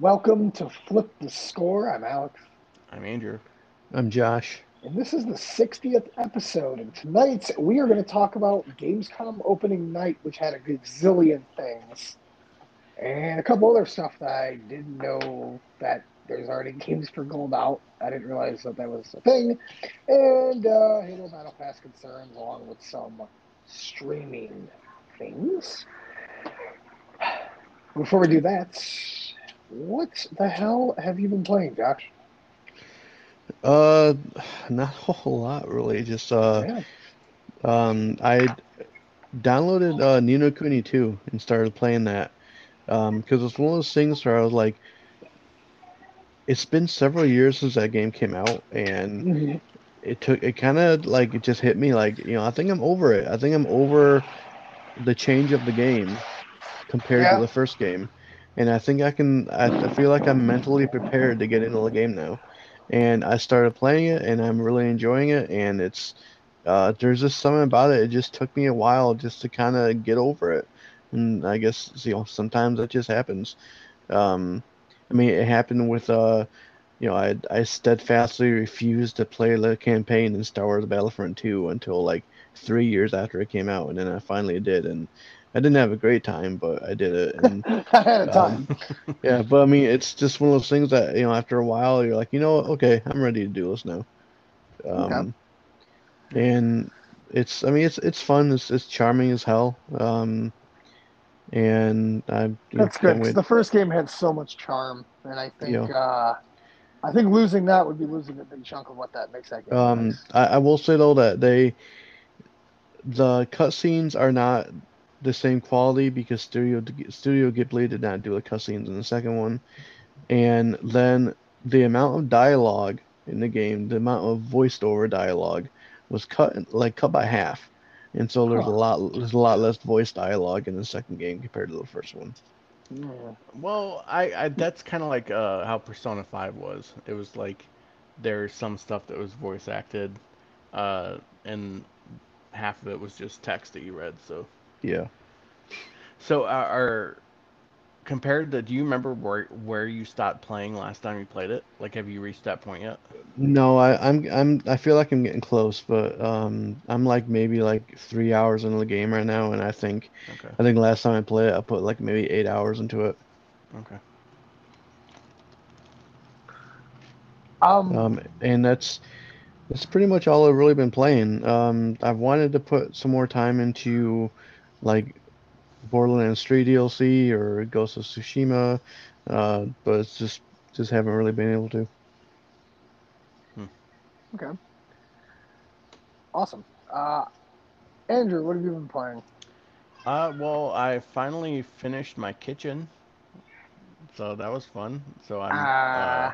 Welcome to Flip the Score. I'm Alex. I'm Andrew. I'm Josh. And this is the 60th episode. And tonight we are going to talk about Gamescom opening night, which had a gazillion things. And a couple other stuff that I didn't know that there's already games for gold out. I didn't realize that that was a thing. And Halo Battle Pass concerns along with some streaming things. Before we do that, what the hell have you been playing, Josh? Not a whole lot, really. Just I downloaded Ni No Kuni 2 and started playing that because it's one of those things where I was like, it's been several years since that game came out, and it just hit me like, you know, I think I'm over it. I think I'm over the change of the game compared to the first game. And I think I feel like I'm mentally prepared to get into the game now. And I started playing it, and I'm really enjoying it. And it's there's just something about it. It just took me a while just to kind of get over it. And I guess, you know, sometimes that just happens. I mean, it happened with, you know, I steadfastly refused to play the campaign in Star Wars Battlefront 2 until, like, 3 years after it came out. And then I finally did, and I didn't have a great time, but I did it. And, I had a time. Yeah, but I mean, it's just one of those things that, you know, after a while, you're like, you know, okay, I'm ready to do this now. And it's, I mean, it's fun. It's charming as hell. And I that's good. The first game had so much charm, and I think, you know, I think losing that would be losing a big chunk of what that makes that game. I will say though that the cutscenes are not the same quality because Studio Ghibli did not do the cutscenes in the second one. And then the amount of dialogue in the game, the amount of voiced over dialogue was cut by half. And so there's a lot less voiced dialogue in the second game compared to the first one. Yeah. Well, I that's kind of like how Persona 5 was. It was like there's some stuff that was voice acted and half of it was just text that you read, so yeah. So, compared to, do you remember where you stopped playing last time you played it? Like, have you reached that point yet? No, I feel like I'm getting close, but I'm like maybe like 3 hours into the game right now, and I think last time I played it, I put like maybe 8 hours into it. Okay. And that's pretty much all I've really been playing. I've wanted to put some more time into, like, Borderlands 3 DLC or Ghost of Tsushima, but it's just haven't really been able to. Okay. Awesome. Andrew, what have you been playing? Well, I finally finished my kitchen, so that was fun. So I'm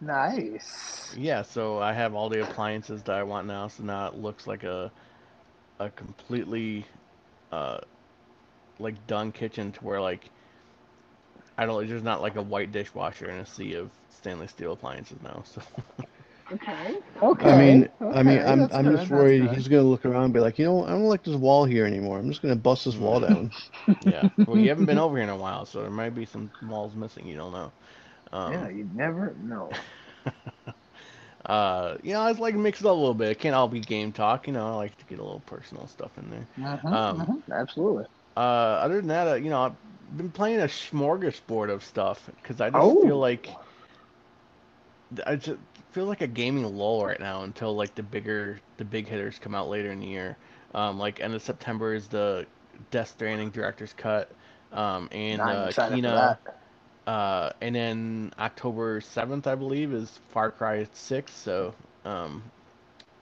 nice. Yeah, so I have all the appliances that I want now, so now it looks like a completely like done kitchen to where, like, there's not like a white dishwasher in a sea of stainless steel appliances now. So okay. I mean, I'm just worried he's gonna look around and be like, you know, I don't like this wall here anymore. I'm just gonna bust this wall down. Yeah. Well, you haven't been over here in a while, so there might be some walls missing. You don't know. Yeah, you never know. You know, I was like mixed up a little bit. It can't all be game talk, you know. I like to get a little personal stuff in there. Absolutely. Other than that, you know, I've been playing a smorgasbord of stuff because I just feel like a gaming lull right now until like the big hitters come out later in the year. Like end of September is the Death Stranding Director's Cut, and Kena. And then October 7th, I believe, is Far Cry 6. So, I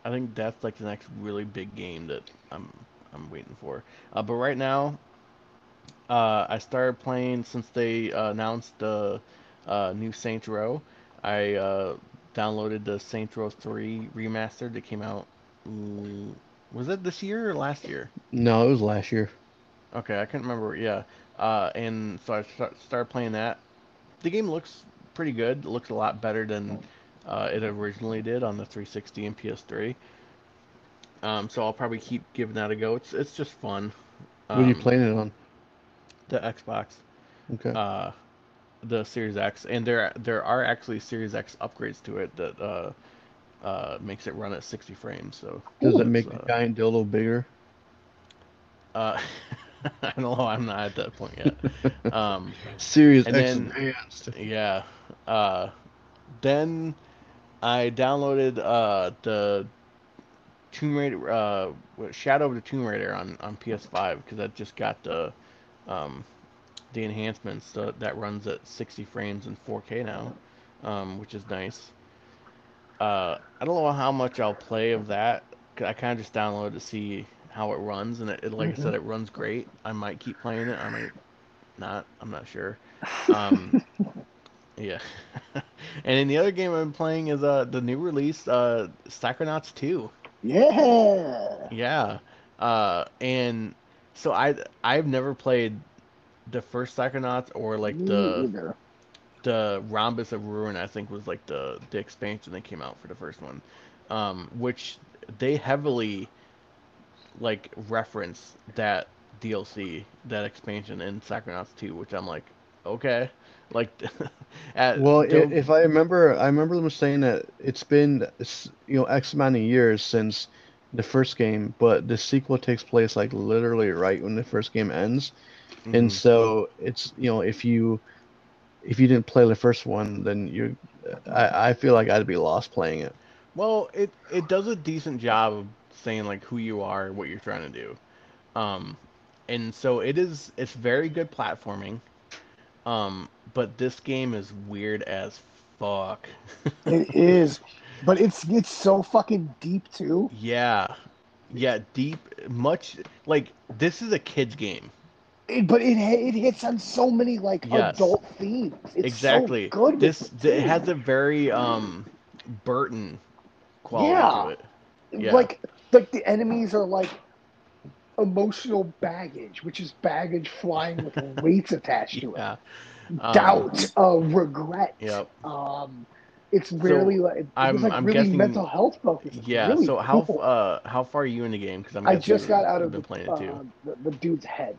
think that's like the next really big game that I'm waiting for. But right now, I started playing since they announced the new Saints Row. I downloaded the Saints Row 3 remastered that came out. Was it this year or last year? No, it was last year. Okay, I can't remember. Yeah, and so I started playing that. The game looks pretty good. It looks a lot better than it originally did on the 360 and PS3. So I'll probably keep giving that a go. It's just fun. What are you playing it on? The Xbox. Okay. the Series X, and there are actually Series X upgrades to it that makes it run at 60 frames. So does it make the giant dildo bigger? I don't know. I'm not at that point yet. Series X Advanced. Yeah. Then I downloaded the Tomb Raider, Shadow of the Tomb Raider on PS5, because I just got the enhancements that runs at 60 frames and 4K now, which is nice. I don't know how much I'll play of that. I kind of just downloaded to see how it runs, and it like I said, it runs great. I might keep playing it. I might not. I'm not sure. Yeah. And then the other game I'm playing is the new release, Psychonauts 2. Yeah. Yeah. And so I've never played the first Psychonauts, or like the Rhombus of Ruin, I think was like the expansion that came out for the first one, which they heavily like reference that DLC, that expansion in Psychonauts 2, which I'm like, okay, like, if I remember them saying that it's been, you know, X amount of years since the first game, but the sequel takes place like literally right when the first game ends, and so it's, you know, if you didn't play the first one, then I feel like I'd be lost playing it. Well, it does a decent job of saying like who you are, what you're trying to do, and so it's very good platforming. But this game is weird as fuck. It is, but it's so fucking deep too. Yeah, deep. Much like this is a kid's game. But it hits on so many like adult themes. It's exactly so good. It has a very Burton quality to it. Yeah, like the enemies are like emotional baggage, which is baggage flying with weights attached to it. Doubt, regret. Yep. It's really I'm guessing mental health focused. Yeah. Really so how far are you in the game? Because I just got out of the dude's head.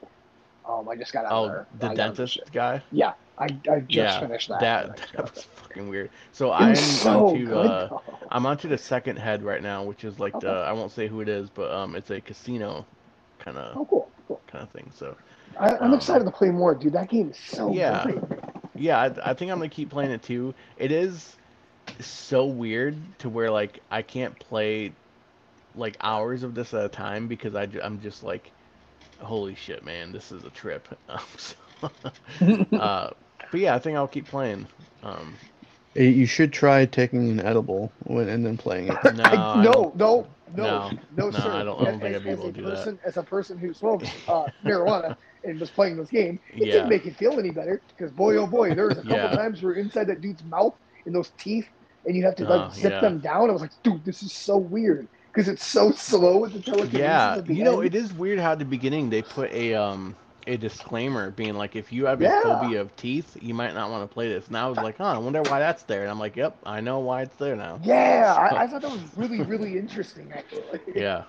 I just got out of the dentist guy. Yeah, I just finished that. That was fucking weird. So I'm onto the second head right now, which is like I won't say who it is, but it's a casino kind of kind of thing. So I'm excited to play more, dude. That game is so great. Yeah, I think I'm gonna keep playing it too. It is so weird to where like I can't play like hours of this at a time, because I'm just like, holy shit, man, this is a trip. But yeah, I think I'll keep playing. You should try taking an edible and then playing it. No, sir. I don't think I'd be able to do that. As a person who smokes marijuana and was playing this game, it didn't make it feel any better, because boy, oh boy, there was a couple times where inside that dude's mouth and those teeth, and you have to like zip them down. I was like, dude, this is so weird, because it's so slow at the telekinesis. Yeah, you know, it is weird how at the beginning they put a disclaimer being like, if you have a phobia of teeth, you might not want to play this. And I was like, I wonder why that's there. And I'm like, yep, I know why it's there now. Yeah, I thought that was really, really interesting, actually. Yeah.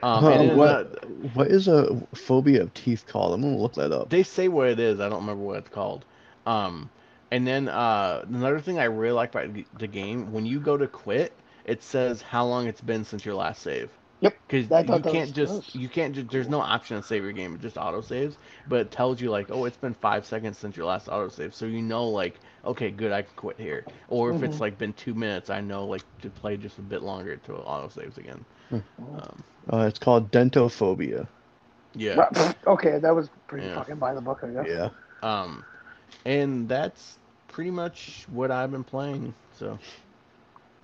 What is a phobia of teeth called? I'm going to look that up. They say what it is. I don't remember what it's called. And then another thing I really like about the game, when you go to quit, it says how long it's been since your last save. Yep. Because you can't just. There's no option to save your game. It just auto saves, but it tells you like, oh, it's been 5 seconds since your last auto save. So you know like, okay, good, I can quit here. Or if it's like been 2 minutes, I know like to play just a bit longer until it auto saves again. It's called dentophobia. Yeah. Okay, that was pretty fucking by the book, I guess. Yeah. And that's pretty much what I've been playing. So.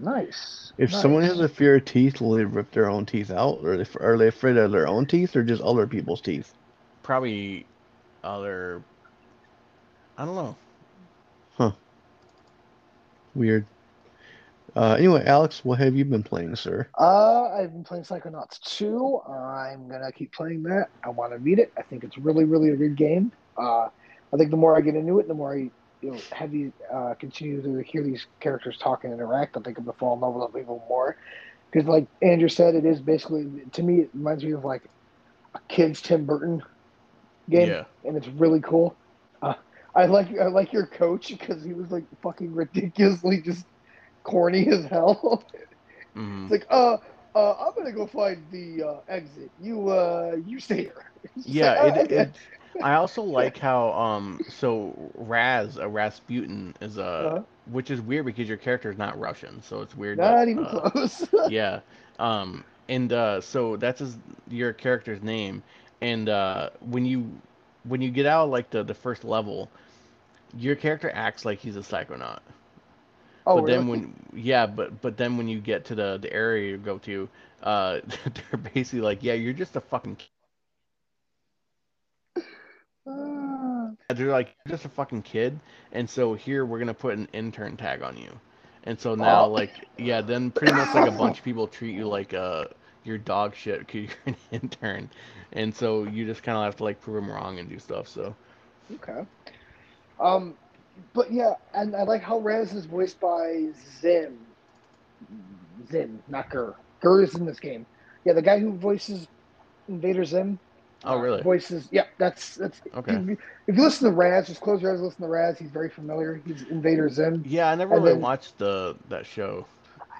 Nice. If someone has a fear of teeth, will they rip their own teeth out? Or are they afraid of their own teeth, or just other people's teeth? Probably other. I don't know. Huh. Weird. Anyway, Alex, what have you been playing, sir? I've been playing Psychonauts 2. I'm gonna keep playing that. I want to beat it. I think it's really, really a good game. I think the more I get into it, the more I continue to hear these characters talk and interact. I think I'm gonna fall in love with them even more, because, like Andrew said, it is basically, to me, it reminds me of like a kid's Tim Burton game, and it's really cool. I like your coach because he was like fucking ridiculously just corny as hell. Mm-hmm. It's like, I'm gonna go find the exit. You stay here. Yeah. Like, I also like how Rasputin is which is weird because your character is not Russian, so it's weird. Not even close. Yeah. So that's your character's name, and when you get out like the first level, your character acts like he's a psychonaut. Oh, really? But then when you get to the area you go to, they're basically like, yeah, you're just a fucking. They're like, you're just a fucking kid, and so here we're gonna put an intern tag on you, and so now then pretty much like a bunch of people treat you like you're dog shit because you're an intern, and so you just kind of have to like prove them wrong and do stuff. So okay, but yeah, and I like how Raz is voiced by Zim, not Gur. Gur is in this game. Yeah, the guy who voices Invader Zim. Oh, really? Voices. Yeah, that's okay. If you listen to Raz, just close your eyes and listen to Raz. He's very familiar. He's Invader Zim. Yeah, I never really watched that show.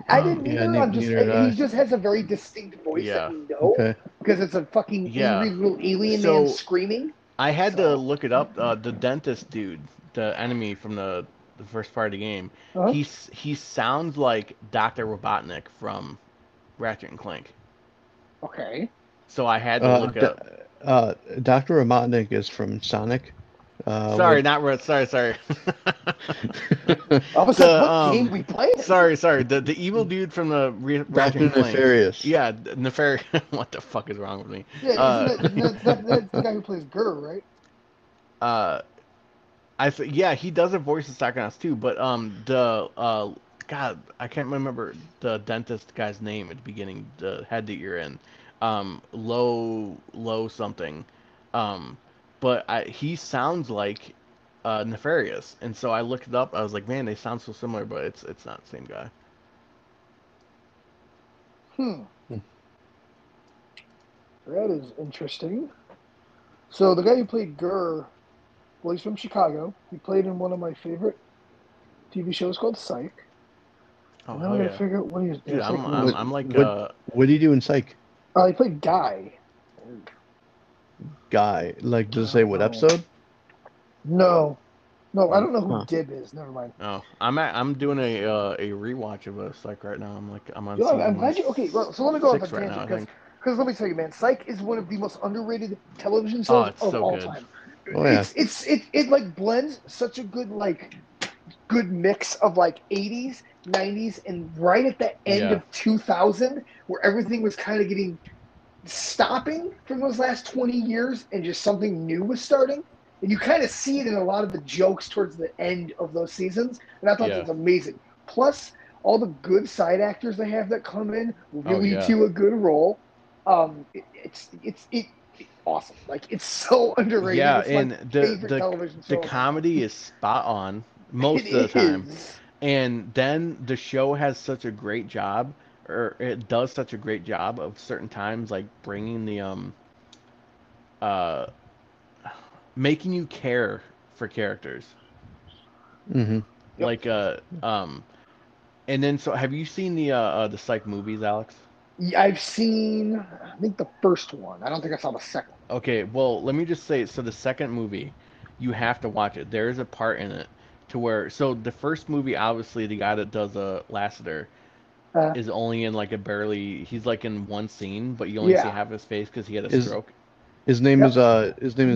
I didn't either. He just has a very distinct voice that we know because it's a fucking little alien man screaming. I had to look it up. The dentist dude, the enemy from the first part of the game, he sounds like Dr. Robotnik from Ratchet and Clank. Okay. So I had to look it up. Dr. Robotnik is from Sonic. Sorry. All of a sudden, what game we played? Sorry. The evil dude from the Ratchet and Clank. Nefarious. Yeah, Nefarious. What the fuck is wrong with me? Yeah, that's the guy who plays Gur, right? He does a voice in Psychonauts 2, but I can't remember the dentist guy's name at the beginning. The head that you're in. Low something. He sounds like Nefarious, and so I looked it up. I was like, man, they sound so similar, but it's not the same guy. That is interesting. So the guy who played Gur, well, he's from Chicago. He played in one of my favorite TV shows called Psych. Oh, and now I gotta figure out what he was doing. Dude, I'm like... What do you do in Psych? He played Guy. Guy, like, does it say what episode? No, I don't know who Dib is. Never mind. Oh, I'm doing a rewatch of a Psych right now. I'm on. I'm glad you. Okay, well, so let me go off a tangent because let me tell you, man, Psych is one of the most underrated television shows of all time. Oh yeah. It like blends such a good mix of like 80s, 90s, and right at the end of 2000, where everything was kind of getting stopping from those last 20 years and just something new was starting. And you kind of see it in a lot of the jokes towards the end of those seasons. And I thought that was amazing. Plus, all the good side actors they have that come in really do a good role. It's awesome. Like, it's so underrated. Yeah, it's and the comedy is spot on most of the time. And then the show has such a great job. Or it does such a great job of certain times, like bringing the making you care for characters. Mm-hmm. Like and then so have you seen the Psych movies, Alex? Yeah, I've seen I think the first one. I don't think I saw the second. Okay, well let me just say so the second movie, you have to watch it. There is a part in it to where so the first movie obviously the guy that does Lassiter. Is only in like a barely. He's like in one scene, but you only see half his face because he had a stroke. His name is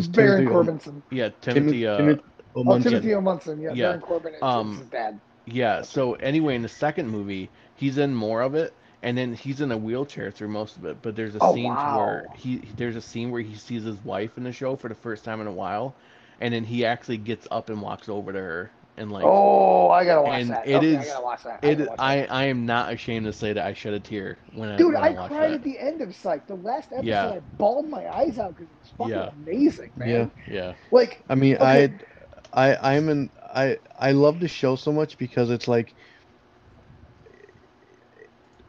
Baron Corbinson. Yeah, Timothy O'Munson. Yeah, Baron Corbin. It's bad. Yeah. So anyway, in the second movie, he's in more of it, and then he's in a wheelchair through most of it. But there's a scene where he sees his wife in the show for the first time in a while, and then he actually gets up and walks over to her. And like, I gotta watch that. I gotta watch that. I am not ashamed to say that I shed a tear when I cried at the end of Psych. The last episode, I bawled my eyes out because it was fucking amazing, man. Yeah. Like, I mean, okay. I love the show so much because it's like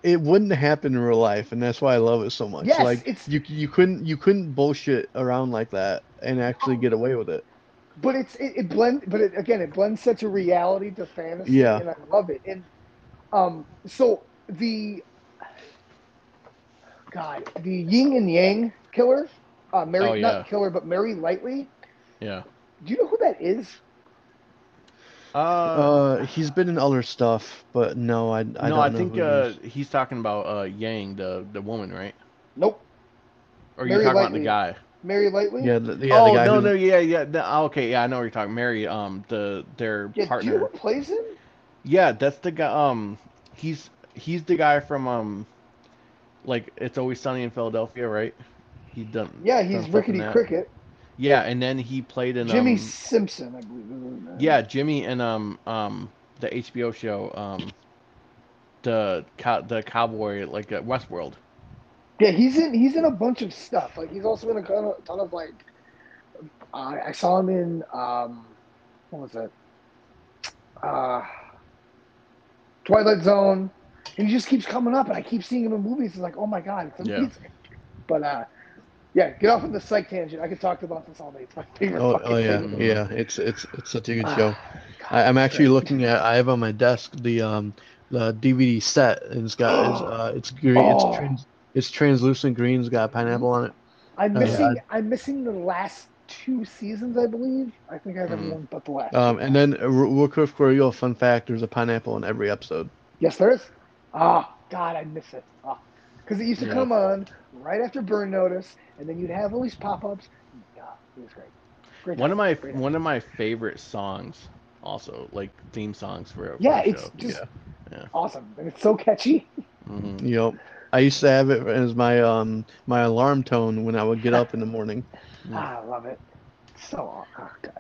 it wouldn't happen in real life, and that's why I love it so much. Yes, like you couldn't bullshit around like that and actually get away with it. But it blends such a reality to fantasy, and I love it. And so the yin and yang killer, Mary Lightly. Yeah. Do you know who that is? He's been in other stuff, but I think he's talking about Yang, the woman, right? Nope. Or you're talking about the guy? Mary Lightly? Yeah. The guy. I know what you're talking. Mary, their partner. Do you replace him? Yeah, that's the guy. He's the guy from like It's Always Sunny in Philadelphia, right? He done. Yeah, he's Rickety Cricket. Yeah, and then he played in Jimmy Simpson, I believe. Yeah, Jimmy and the HBO show the cowboy, like Westworld. Yeah, he's in a bunch of stuff. Like he's also in a ton of like I saw him in what was that? Twilight Zone, and he just keeps coming up, and I keep seeing him in movies. It's like, oh my god, it's amazing. Yeah. But yeah, get off on the psych tangent. I could talk about this all day. It's my favorite. Oh yeah. It's such a good show. God, I'm actually looking at. I have on my desk the DVD set, and it's got it's green. Oh. It's translucent green. It's got pineapple on it. I'm missing the last two seasons, I believe. I think I have everyone but the last. And then real quick for you, a fun fact: there's a pineapple in every episode. Yes, there is. Ah, God, I miss it. Ah. Because it used to come on right after Burn Notice, and then you'd have all these pop-ups. Yeah, it was great. One of my favorite songs, also like theme songs for. Yeah, it's show. Just awesome, and it's so catchy. Mm-hmm. Yep, I used to have it as my alarm tone when I would get up in the morning. Ah, I love it. So awesome. Oh,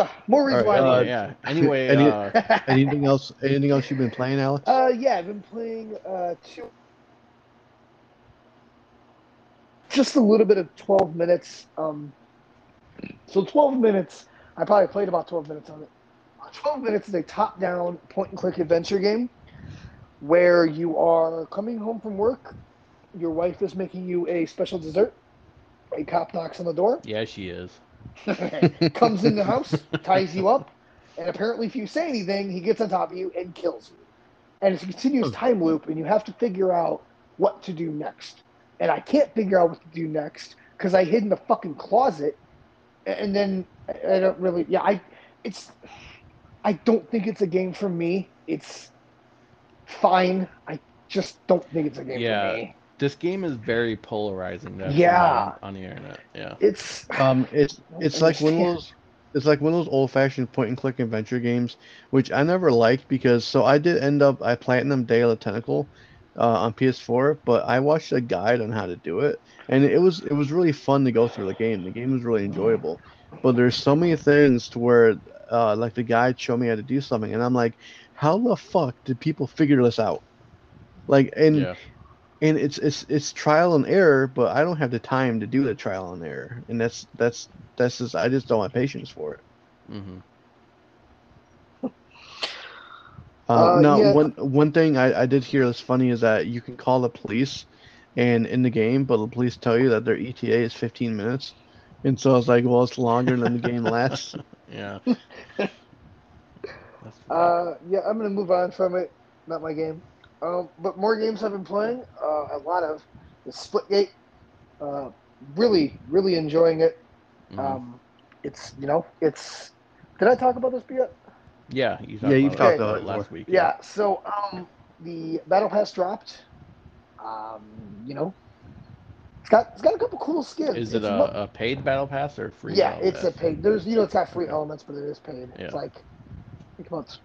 God. More reason why. Anyway, anything else? Anything else you've been playing, Alex? Yeah, I've been playing two. Just a little bit of 12 minutes. So 12 minutes, I probably played about 12 minutes on it. 12 minutes is a top-down point-and-click adventure game where you are coming home from work. Your wife is making you a special dessert. A cop knocks on the door. Yeah, she is. Comes in the house, ties you up, and apparently if you say anything, he gets on top of you and kills you. And it's a continuous time loop, and you have to figure out what to do next. And I can't figure out what to do next because I hid in the fucking closet, and then I don't really. Yeah, I don't think it's a game for me. It's fine. I just don't think it's a game for me. This game is very polarizing. On the internet. Yeah, it's like one of those. It's like one of those old-fashioned point-and-click adventure games, which I never liked because. So I did end up I platinum Day of the Tentacle. On PS4, but I watched a guide on how to do it, and it was really fun to go through the game. The game was really enjoyable, but there's so many things to where, like the guide showed me how to do something, and I'm like, how the fuck did people figure this out? Like, and it's trial and error, but I don't have the time to do the trial and error, and that's just I just don't have patience for it. Mm-hmm. One thing I did hear that's funny is that you can call the police and in the game, but the police tell you that their ETA is 15 minutes. And so I was like, well, it's longer than the game lasts. Yeah. I'm going to move on from it. Not my game. But more games I've been playing, a lot of. The Splitgate, really, really enjoying it. Mm-hmm. Did I talk about this yet? Yeah, you talked about it last week. Yeah, so the Battle Pass dropped. It's got a couple cool skins. Is it a paid Battle Pass or free? Yeah, it's a paid. There's it's got free elements, but it is paid. Yeah. It's like I think about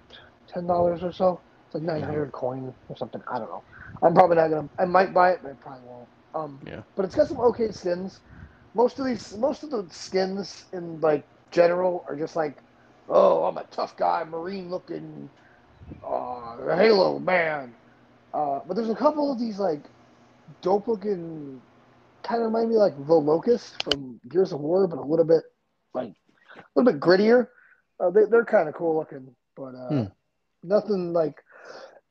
$10 or so. It's like 900 coin or something. I don't know. I'm probably not gonna. I might buy it, but I probably won't. But it's got some okay skins. Most of the skins in like general are just like. Oh, I'm a tough guy, Marine-looking Halo man. But there's a couple of these, like, dope-looking, kind of remind me like The Locust from Gears of War, but a little bit grittier. They're kind of cool-looking, but nothing like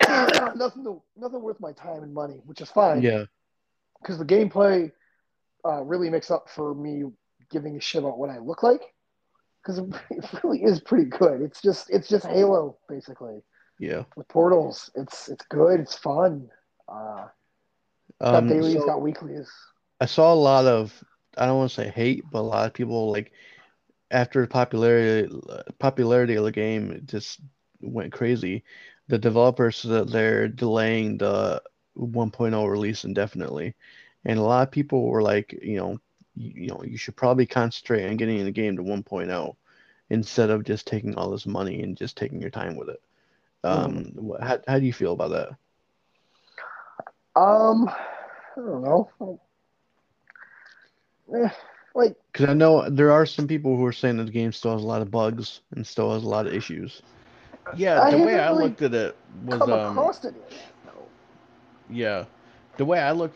nothing worth my time and money, which is fine. Yeah, because the gameplay really makes up for me giving a shit about what I look like. because it really is pretty good. It's just Halo basically. Yeah. With portals, it's good. It's fun. Got dailies, got weeklies. I saw a lot of, I don't want to say hate, but a lot of people like after popularity of the game, it just went crazy. The developers that they're delaying the 1.0 release indefinitely, and a lot of people were like, you know, you should probably concentrate on getting the game to 1.0 instead of just taking all this money and just taking your time with it. How do you feel about that? I don't know. Because I know there are some people who are saying that the game still has a lot of bugs and still has a lot of issues. Yeah, the way I looked at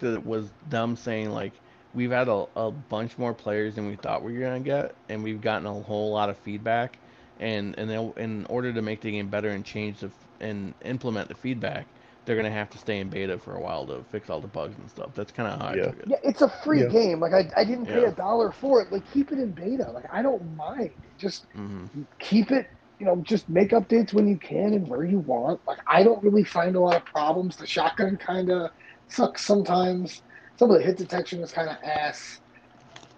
it was them saying like we've had a bunch more players than we thought we were gonna get, and we've gotten a whole lot of feedback, and they'll, in order to make the game better and change and implement the feedback, they're gonna have to stay in beta for a while to fix all the bugs and stuff. That's kind of how I took it. Yeah, it's a free game. Like I didn't pay $1 for it. Like keep it in beta. Like I don't mind. Just keep it. You know, just make updates when you can and where you want. Like I don't really find a lot of problems. The shotgun kind of sucks sometimes. Some of the hit detection is kind of ass.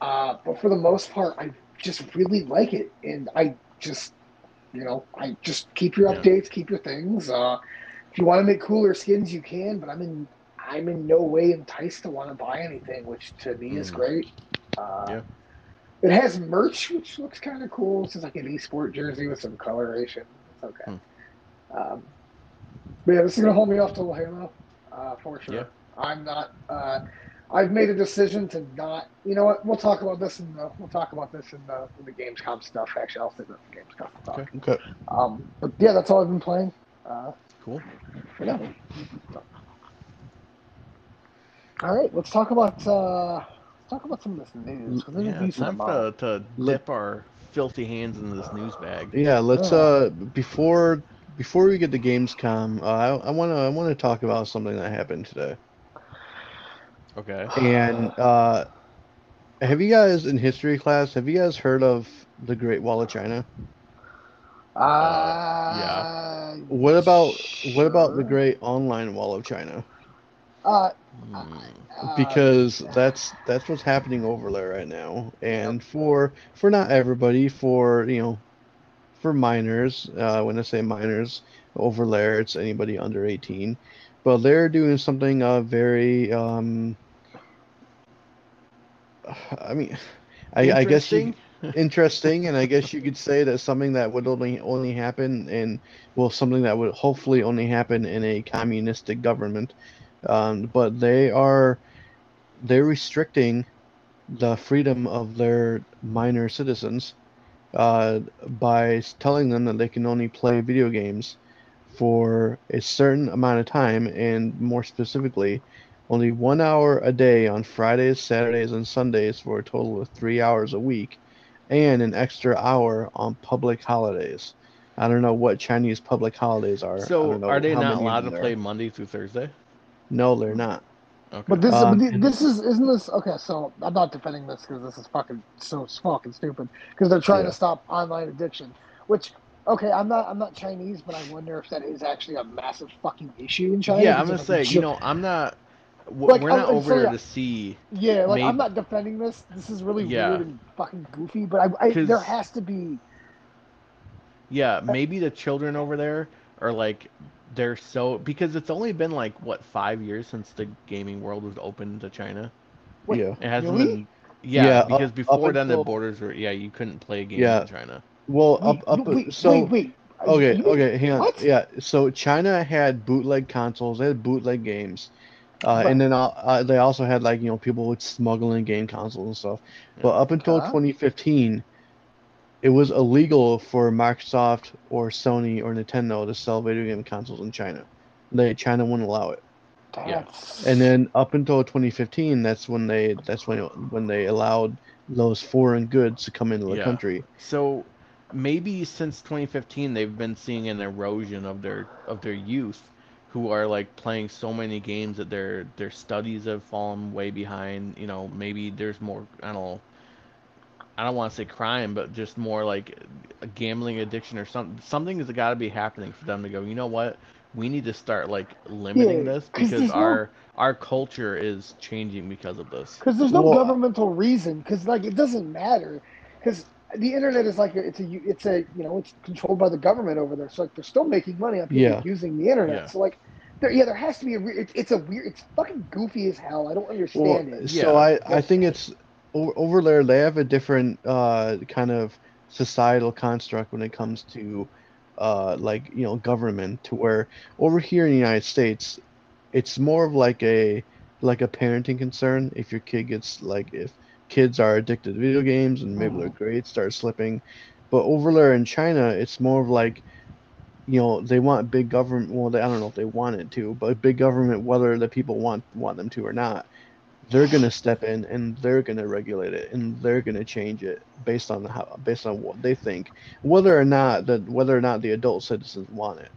But for the most part, I just really like it, and I just, I just keep your updates, keep your things. If you want to make cooler skins, you can, but I'm in no way enticed to want to buy anything, which to me is great. It has merch, which looks kind of cool. It's just like an eSport jersey with some coloration. It's okay. But yeah, this is gonna hold me off till Halo, for sure. Yeah. I'm not. I've made a decision to not. You know what? We'll talk about this in the Gamescom stuff. Actually, I'll save that for Gamescom to talk. Okay. But yeah, that's all I've been playing. Cool. Yeah. All right, let's talk about some of this news. It's time to dip our filthy hands into this news bag. Yeah, let's before we get to Gamescom, I want to talk about something that happened today. Okay. And have you guys in history class? Have you guys heard of the Great Wall of China? Yeah. What about the Great Online Wall of China? Because that's what's happening over there right now, and for not everybody, for minors. When I say minors over there, it's anybody under 18. But they're doing something very. I guess. Interesting, and I guess you could say that something that would only happen something that would hopefully only happen in a communistic government, but they're restricting the freedom of their minor citizens by telling them that they can only play video games for a certain amount of time, and more specifically, only 1 hour a day on Fridays, Saturdays, and Sundays for a total of 3 hours a week. And an extra hour on public holidays. I don't know what Chinese public holidays are. So, are they not allowed to play Monday through Thursday? No, they're not. Okay. But this isn't this okay? So I'm not defending this because this is fucking so fucking stupid. Because they're trying to stop online addiction. Which, okay, I'm not Chinese, but I wonder if that is actually a massive fucking issue in China. Yeah, I'm gonna say I'm not. We're not over there to see. Yeah, I'm not defending this. This is really weird and fucking goofy, but there has to be. Yeah, maybe the children over there are like, they're so. Because it's only been like, what, 5 years since the gaming world was open to China? Wait, yeah. It hasn't been. Yeah, because before then the borders were. Yeah, you couldn't play games in China. Well, wait. Okay, hang on. What? Yeah, so China had bootleg consoles, they had bootleg games. And then they also had people would smuggle in game consoles and stuff. But up until 2015, it was illegal for Microsoft or Sony or Nintendo to sell video game consoles in China. China wouldn't allow it. Yeah. And then up until 2015, that's when they allowed those foreign goods to come into the country. So maybe since 2015, they've been seeing an erosion of their youth, who are like playing so many games that their studies have fallen way behind. Maybe there's more, I don't know, I don't want to say crime, but just more like a gambling addiction or something. Something has got to be happening for them to go, you know what? We need to start like limiting this because our culture is changing because of this. Because there's no governmental reason. Because like it doesn't matter. Because the internet is like it's a you know, it's controlled by the government over there. So like they're still making money on people using the internet. Yeah. So like there has to be it's fucking goofy as hell. I don't understand it. So I think it's over there. They have a different kind of societal construct when it comes to. Like, you know, government, to where over here in the United States, it's more of like a parenting concern. If your kid gets if kids are addicted to video games and maybe their grades start slipping, but over there in China, it's more of like, you know, they want big government. Well, I don't know if they want it to, but big government, whether the people want them to or not, they're gonna step in and they're gonna regulate it and they're gonna change it based on what they think, whether or not the adult citizens want it.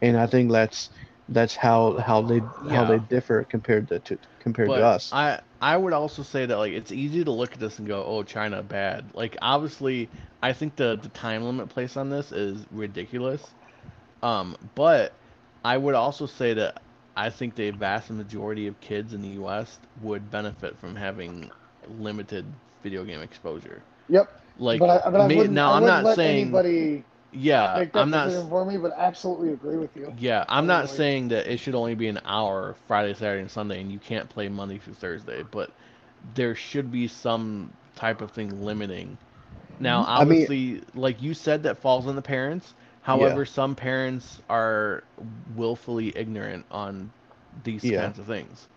And I think that's how they differ compared to us. I would also say that like it's easy to look at this and go, oh, China bad. Like obviously, I think the time limit placed on this is ridiculous. But I would also say that. I think the vast majority of kids in the U.S. would benefit from having limited video game exposure. Yep. Like, but absolutely agree with you. Yeah, I'm not saying that it should only be an hour Friday, Saturday, and Sunday, and you can't play Monday through Thursday. But there should be some type of thing limiting. Now, obviously, like you said, that falls on the parents. However, some parents are willfully ignorant on these kinds of things.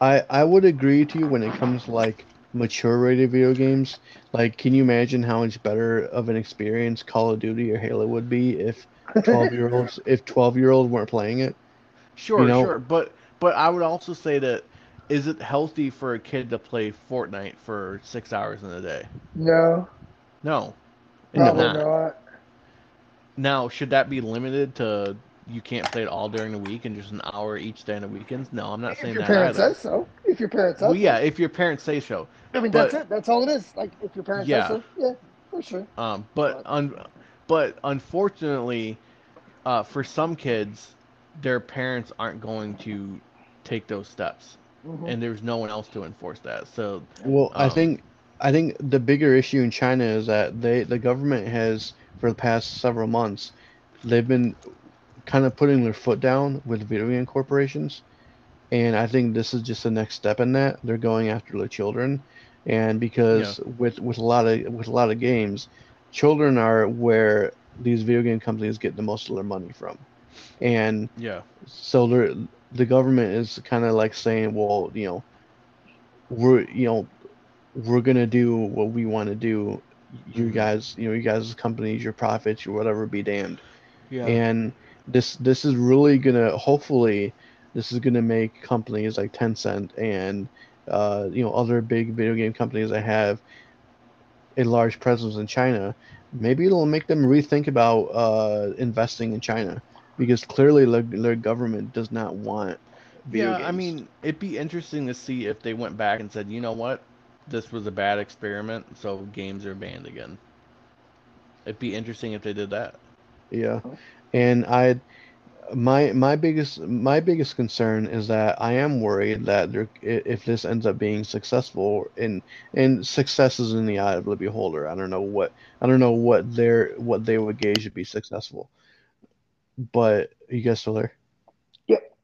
I would agree to you when it comes to, like, mature-rated video games. Like, can you imagine how much better of an experience Call of Duty or Halo would be if 12-year-olds weren't playing it? Sure, you know? Sure. But I would also say that, is it healthy for a kid to play Fortnite for 6 hours in a day? No. Probably not. Now, should that be limited to you can't play it all during the week and just an hour each day on the weekends? No, I'm not saying that. If your parents says so. If your parents say so. I mean, that's it. That's all it is. Like, if your parents say so, for sure. But unfortunately, for some kids, their parents aren't going to take those steps, and there's no one else to enforce that. So, I think the bigger issue in China is that the government has. For the past several months, they've been kind of putting their foot down with video game corporations, and I think this is just the next step in that. They're going after the children, and because with a lot of games, children are where these video game companies get the most of their money from, and so the government is kind of like saying, well, you know, we're gonna do what we want to do. You guys' companies, your profits, your whatever, be damned. Yeah. And this is really gonna, hopefully, this is gonna make companies like Tencent and other big video game companies that have a large presence in China. Maybe it'll make them rethink about investing in China, because clearly their government does not want video games. I mean, it'd be interesting to see if they went back and said, you know what? This was a bad experiment, so games are banned again. It'd be interesting if they did that. Yeah, and my biggest concern is that I am worried that if this ends up being successful, and success is in the eye of the beholder. I don't know what they would gauge to be successful. But are you guys still there? Yep.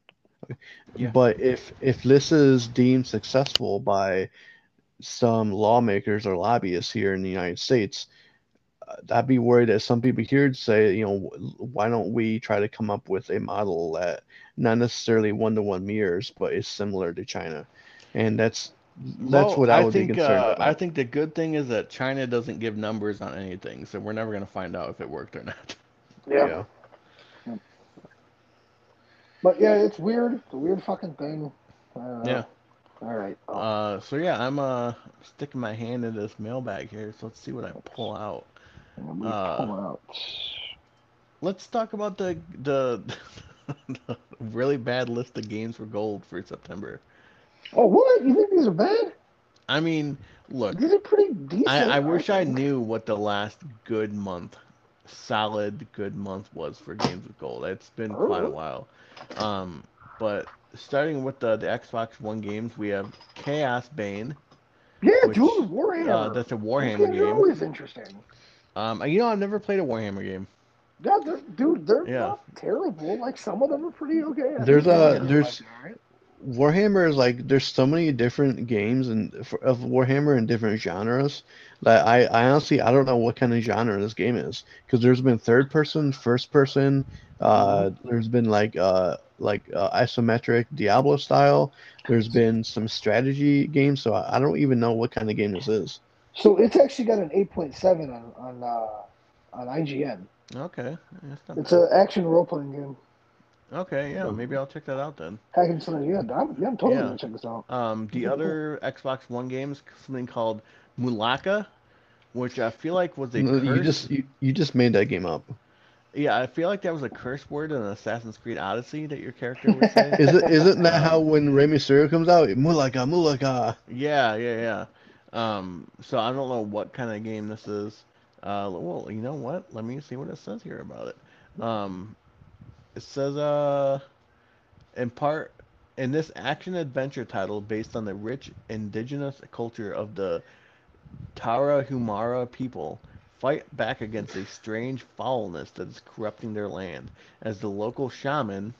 Yeah. But if this is deemed successful by some lawmakers or lobbyists here in the United States, I'd be worried that some people here would say, you know, why don't we try to come up with a model that not necessarily one-to-one mirrors, but is similar to China. And that's what I would be concerned about. I think the good thing is that China doesn't give numbers on anything, so we're never going to find out if it worked or not. Yeah. But yeah, it's weird. It's a weird fucking thing. All right. So yeah, I'm sticking my hand in this mailbag here. So let's see what I pull out. Let's talk about the really bad list of games for gold for September. Oh, what? You think these are bad? I mean, look. These are pretty decent. I wish I knew what the last good month, solid good month was for Games with Gold. It's been quite a while. But starting with the Xbox One games, we have Chaosbane. Yeah, which, dude, Warhammer. That's a Warhammer game. Always interesting. You know, I've never played a Warhammer game. Yeah, they're not terrible. Like, some of them are pretty okay. There's Warhammer is like, there's so many different games of Warhammer in different genres that I honestly, I don't know what kind of genre this game is, because there's been third person, first person, there's been like isometric Diablo style, there's been some strategy games, so I don't even know what kind of game this is. So it's actually got an 8.7 on IGN. Okay, it's an action role playing game. Okay, yeah, maybe I'll check that out then. I'm totally gonna check this out. The other Xbox One games, something called Mulaka, which I feel like was a curse. You just made that game up. Yeah, I feel like that was a curse word in Assassin's Creed Odyssey that your character would say. Isn't that how when Rey Mysterio comes out, Mulaka? Yeah. So I don't know what kind of game this is. Well, you know what? Let me see what it says here about it. It says, in part, in this action-adventure title based on the rich indigenous culture of the Tarahumara people, fight back against a strange foulness that is corrupting their land. As the local shaman,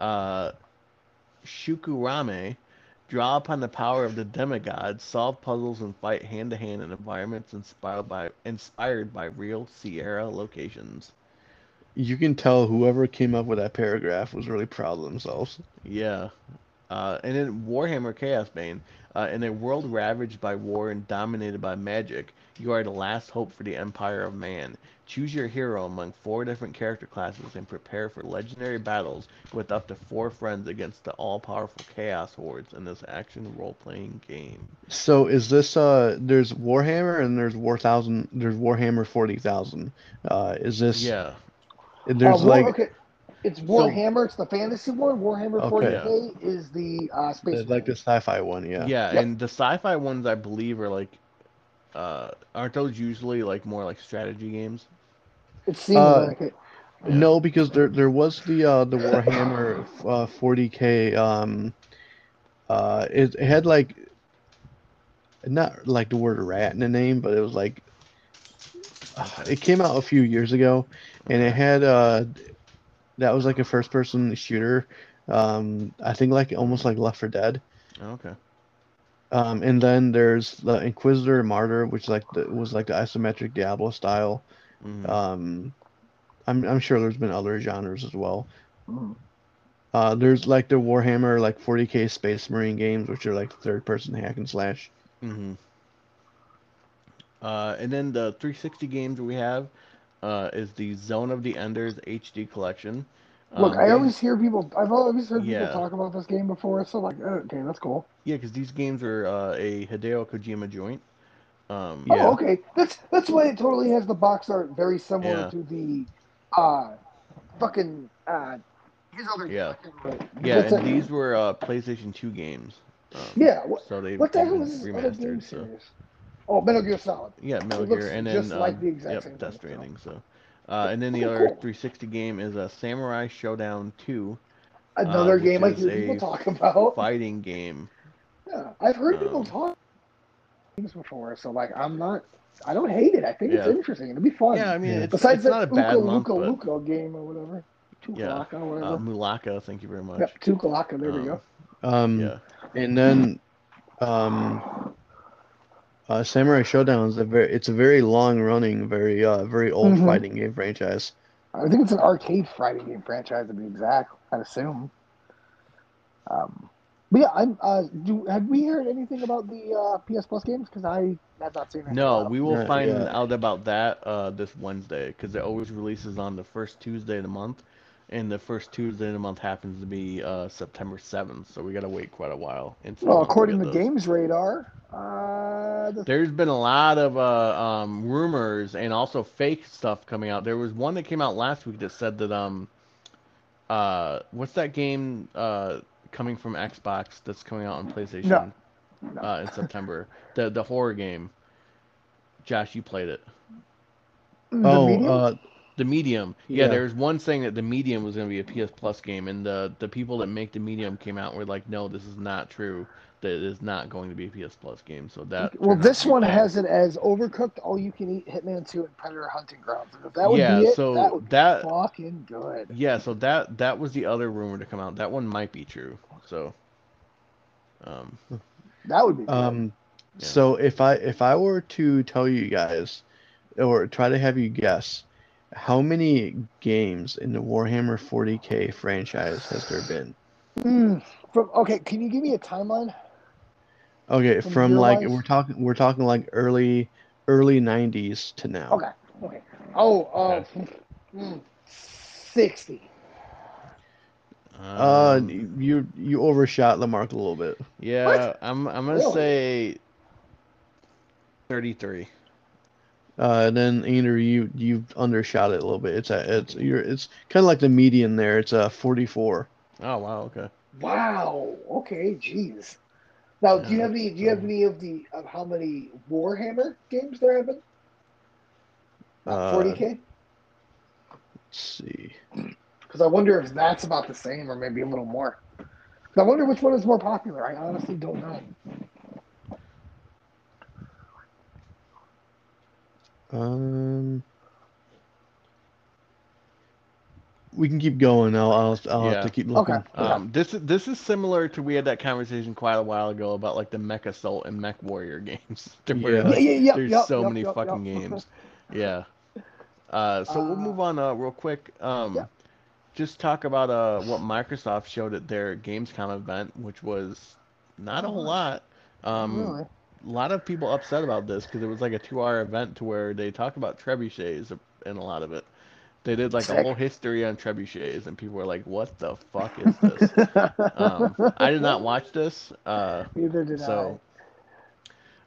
Shukurame, draw upon the power of the demigods, solve puzzles, and fight hand-to-hand in environments inspired by real Sierra locations. You can tell whoever came up with that paragraph was really proud of themselves. Yeah. And then Warhammer Chaosbane. In a world ravaged by war and dominated by magic, you are the last hope for the empire of man. Choose your hero among 4 different character classes and prepare for legendary battles with up to 4 friends against the all-powerful chaos hordes in this action role-playing game. So is this, there's Warhammer and there's Warhammer 40,000. Is this... Yeah. There's it's Warhammer. So, it's the fantasy one. Warhammer 40K is the space. It's like the sci-fi one, yeah. Yeah, yep. And the sci-fi ones, I believe, are like, aren't those usually like more like strategy games? It seems like it. Yeah. No, because there was the Warhammer 40K. It had like, not like the word rat in the name, but it was like. It came out a few years ago, and it had that was like a first-person shooter. I think like almost like Left 4 Dead. Okay. And then there's the Inquisitor Martyr, which was like the isometric Diablo style. Mm-hmm. I'm sure there's been other genres as well. Mm-hmm. There's like the Warhammer like 40K Space Marine games, which are like third-person hack and slash. Mm-hmm. And then the 360 games we have is the Zone of the Enders HD Collection. Look, I've always heard people talk about this game before, so like, okay, that's cool. Yeah, because these games are a Hideo Kojima joint. Yeah. Oh, okay. That's why it totally has the box art very similar to the his other game. Yeah, and these were PlayStation 2 games. So they remastered. So. Oh, Metal Gear Solid. Yeah, Metal Gear, and then like the exact same Death Stranding. So, and then the other 360 game is a Samurai Showdown 2. Another game like people talk about. Fighting game. Yeah, I've heard people talk games before, so like I don't hate it. I think it's interesting. It'll be fun. Yeah, I mean, besides it's that Luka game or whatever. Tukalaka or whatever. Mulaka, thank you very much. Yeah, Tukalaka. There we go. And then. Samurai Showdown is it's a very long-running, very old fighting game franchise. I think it's an arcade fighting game franchise, to be exact, I'd assume. But yeah, have we heard anything about the PS Plus games? Because I have not seen anything. No, we will find out about that this Wednesday, because it always releases on the first Tuesday of the month, and the first Tuesday of the month happens to be September 7th, so we got to wait quite a while. Well, according to Games Radar... there's been a lot of rumors and also fake stuff coming out. There was one that came out last week that said that what's that game coming from Xbox that's coming out on PlayStation? No, No. In September. The horror game. Josh, you played it. The Medium. Yeah, there was one saying that The Medium was going to be a PS Plus game, and the people that make The Medium came out and were like, no, this is not true. That it is not going to be a PS Plus game. So that. Well, this one has it as Overcooked, All You Can Eat, Hitman 2, and Predator Hunting Grounds. And if that would be it, so that would be fucking good. Yeah, so that was the other rumor to come out. That one might be true. So. That would be good. Yeah. So if I were to tell you guys, or try to have you guess, how many games in the Warhammer 40K franchise has there been? Okay, can you give me a timeline? Okay, from like life? we're talking like early 90s to now. Okay. Oh, 60. You overshot the mark a little bit. Yeah, what? I'm gonna say 33. Then Andrew, you've undershot it a little bit. It's kind of like the median there. It's 44. Oh wow! Okay. Wow. Okay. Jeez. Now, do you have any? Do you have any of how many Warhammer games there have been? 40K. Let's see. Because I wonder if that's about the same, or maybe a little more. I wonder which one is more popular. I honestly don't know. We can keep going. I'll have to keep looking. Okay. This is similar to, we had that conversation quite a while ago about like the Mech Assault and Mech Warrior games. There's so many fucking games. Yeah. So we'll move on real quick. Just talk about what Microsoft showed at their Gamescom event, which was not a whole lot. Really? A lot of people upset about this because it was like a 2-hour event to where they talked about trebuchets in a lot of it. They did like a whole history on trebuchets, and people were like, "What the fuck is this?" I did not watch this. Neither did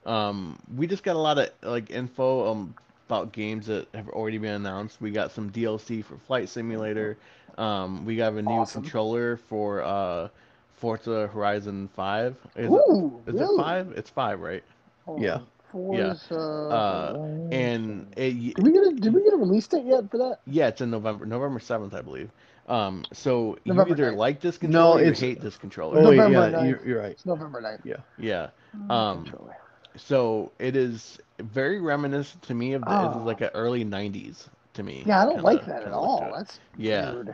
I. We just got a lot of like info about games that have already been announced. We got some DLC for Flight Simulator. We got a new controller for Forza Horizon 5. Is it 5? It's 5, right? Yeah. Forza. Yeah. And did we get a release date yet for that? Yeah, it's in November 7th, I believe. So November, you either 9th. Like this controller or you hate this controller. Oh, November 9th. You're right. It's November 9th. Yeah. So it is very reminiscent to me of it is like an early 90s to me. Yeah, I don't like that at all. That's weird.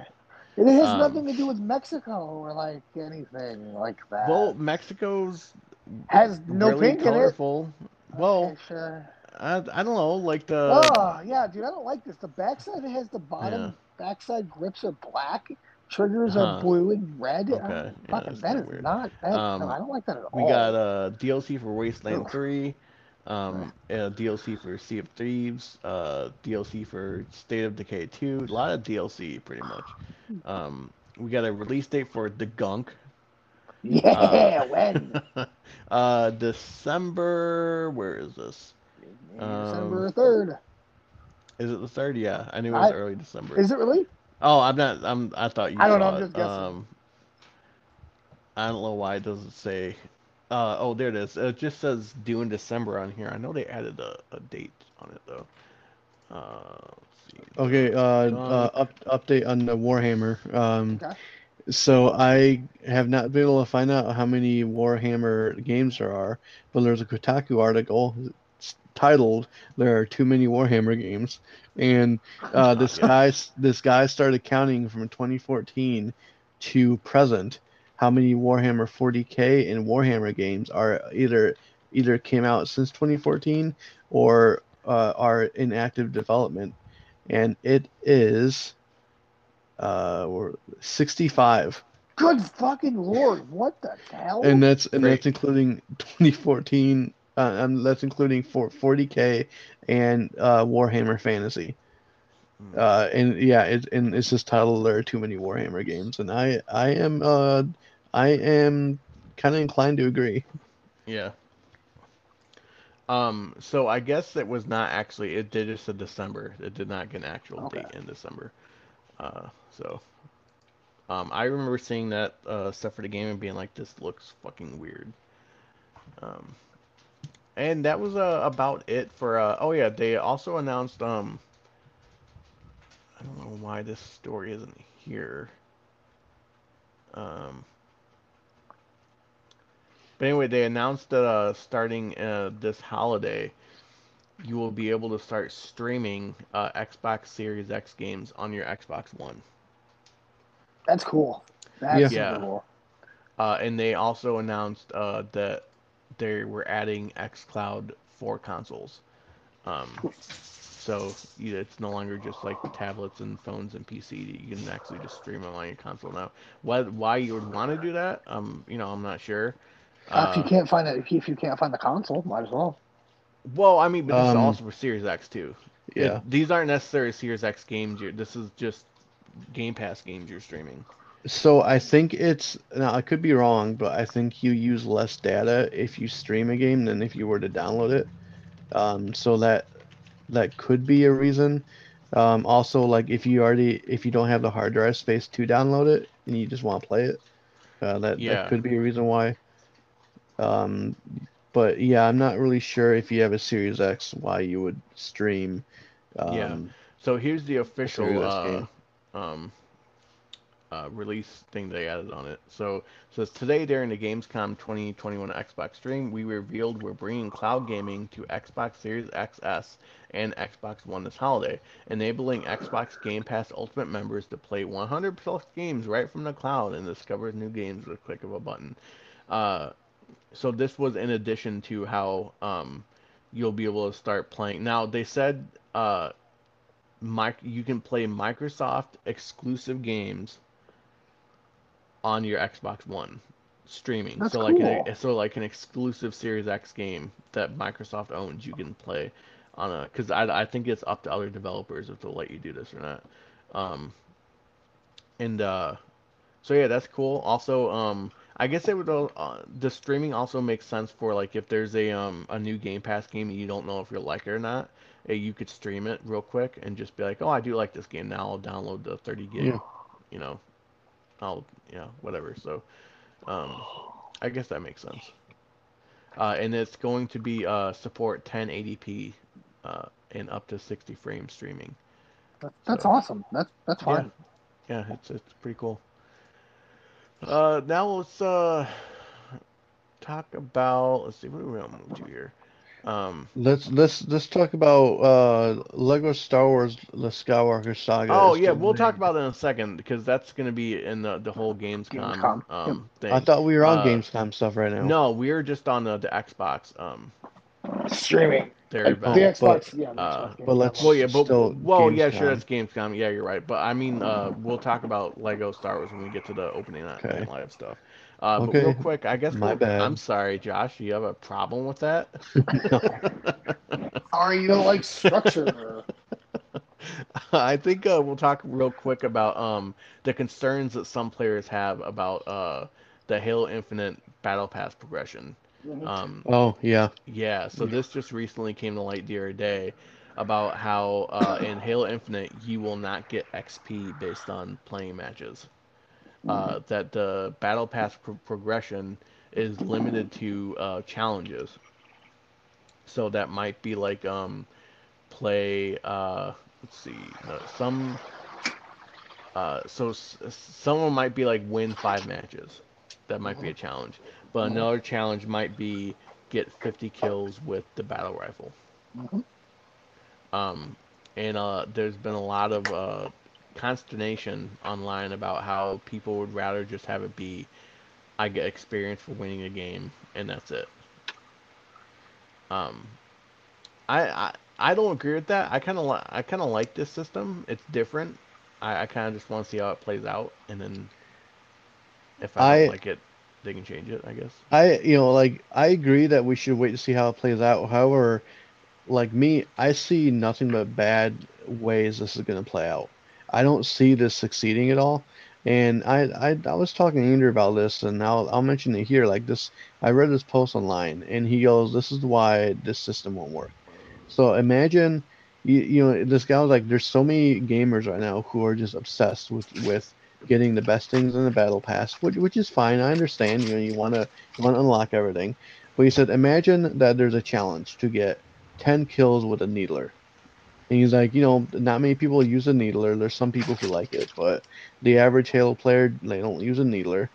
It has nothing to do with Mexico or like anything like that. Well, Mexico's has no really pink colorful. In it. Well, okay, sure. I don't know, like the. Oh yeah, dude, I don't like this. The backside has the bottom backside grips are black, triggers are blue and red. Okay, fucking that is weird. Not. That, no, I don't like that at all. We got a DLC for Wasteland 3, a DLC for Sea of Thieves, DLC for State of Decay 2. A lot of DLC, pretty much. We got a release date for The Gunk. Yeah, when? December. Where is this? December 3rd. Is it the 3rd? Yeah, I knew it was early December. Is it really? Oh, I'm not. I thought you. I don't know. I'm just guessing. I don't know why it doesn't say. Oh, there it is. It just says due in December on here. I know they added a date on it though. Okay, update on the Warhammer. Okay. So I have not been able to find out how many Warhammer games there are, but there's a Kotaku article titled "There Are Too Many Warhammer Games," and this guy started counting from 2014 to present how many Warhammer 40K and Warhammer games are either came out since 2014 or are in active development. And it is 65. Good fucking lord! What the hell? And that's including 2014. That's including 40K and Warhammer Fantasy. And yeah, it's just titled "There Are Too Many Warhammer Games," and I am kind of inclined to agree. Yeah. So I guess it was not actually. It did just a December. It did not get an actual date in December. I remember seeing that stuff for the game and being like, "This looks fucking weird." And that was about it for... oh, yeah, they also announced... I don't know why this story isn't here. But anyway, they announced that starting this holiday, you will be able to start streaming Xbox Series X games on your Xbox One. That's cool. That's cool. And they also announced that they were adding xCloud for consoles. So it's no longer just like tablets and phones and PC. You can actually just stream them on your console now. Why you would want to do that? I'm not sure. If you can't find it, if you can't find the console, might as well. Well, I mean, but this is also for Series X too. Yeah, these aren't necessarily Series X games. This is just Game Pass games you're streaming. So I think I could be wrong, but I think you use less data if you stream a game than if you were to download it. So that could be a reason. Also, like if you don't have the hard drive space to download it and you just want to play it, that could be a reason why. But yeah, I'm not really sure if you have a Series X why you would stream. So here's the official release thing they added on it. So it says, today during the Gamescom 2021 Xbox stream, we revealed we're bringing cloud gaming to Xbox Series XS and Xbox One this holiday, enabling Xbox Game Pass Ultimate members to play 100+ games right from the cloud and discover new games with a click of a button. So this was in addition to how you'll be able to start playing. Now, they said you can play Microsoft exclusive games on your Xbox One streaming. That's so cool. like an exclusive Series X game that Microsoft owns, you can play on a... Because I think it's up to other developers if they'll let you do this or not. So yeah, that's cool. Also, I guess it would the streaming also makes sense for like if there's a new Game Pass game and you don't know if you'll like it or not, you could stream it real quick and just be like, oh, I do like this game. Now I'll download the 30 gig, whatever. So, I guess that makes sense. And it's going to be support 1080p and up to 60 frames streaming. That's awesome. That's fine. Yeah, it's pretty cool. Now let's talk about. Let's see, what are we going to do here? Let's talk about Lego Star Wars: The Skywalker Saga. Oh yeah, we'll talk about that in a second because that's going to be in the whole Gamescom. Thing. I thought we were on Gamescom stuff right now. No, we were just on the Xbox streaming. Sure, that's Gamescom. Yeah, you're right. But I mean, we'll talk about Lego Star Wars when we get to the opening night live stuff. But real quick, I guess bad. I'm sorry, Josh. You have a problem with that? Sorry, you don't like structure. I think we'll talk real quick about the concerns that some players have about the Halo Infinite Battle Pass progression. So this just recently came to light the other day about how in Halo Infinite you will not get XP based on playing matches. That the battle pass progression is limited to challenges. So that might be like play. Let's see, some. So someone might be like win 5 matches. That might be a challenge. But another challenge might be get 50 kills with the battle rifle. Mm-hmm. And there's been a lot of consternation online about how people would rather just have it be, I get experience for winning a game, and that's it. I don't agree with that. I kind of like this system. It's different. I kind of just want to see how it plays out, and then if I don't like it, they can change it, I guess. I agree that we should wait to see how it plays out. However, like me, I see nothing but bad ways this is going to play out. I don't see this succeeding at all. And I was talking to Andrew about this, and I'll mention it here. Like this, I read this post online, and he goes, "This is why this system won't work." So imagine, this guy was like, "There's so many gamers right now who are just obsessed with." Getting the best things in the battle pass, which is fine. I understand. You want to unlock everything, But he said, imagine that there's a challenge to get 10 kills with a needler. And he's like, you know, not many people use a needler. There's some people who like it, but the average Halo player, they don't use a needler.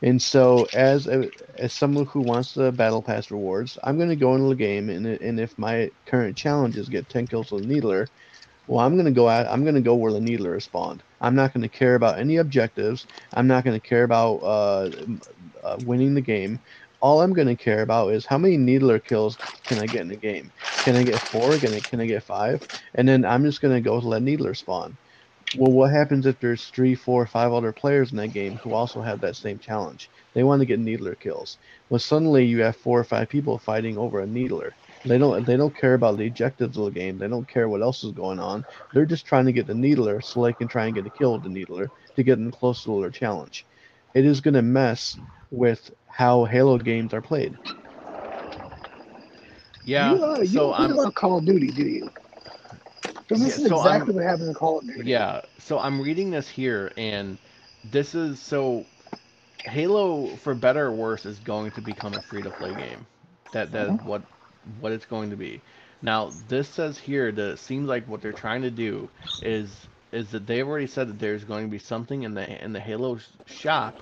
And so as someone who wants the battle pass rewards, I'm going to go into the game, and if my current challenge is get 10 kills with a needler, well, I'm going to go where the needler is spawned. I'm not going to care about any objectives. I'm not going to care about winning the game. All I'm going to care about is how many needler kills can I get in the game? Can I get 4? Can I get 5? And then I'm just going to go to let needler spawn. Well, what happens if there's 3, 4, 5 other players in that game who also have that same challenge? They want to get needler kills. Well, suddenly you have 4 or 5 people fighting over a needler. They don't care about the objectives of the game. They don't care what else is going on. They're just trying to get the needler so they can try and get a kill with the needler to get them close to their challenge. It is going to mess with how Halo games are played. Yeah, you love Call of Duty, do you? Because this is exactly what happened in Call of Duty. Yeah, so I'm reading this here, and this is so Halo, for better or worse, is going to become a free-to-play game. That's what it's going to be. Now, this says here that it seems like what they're trying to do is that they've already said that there's going to be something in the Halo shop,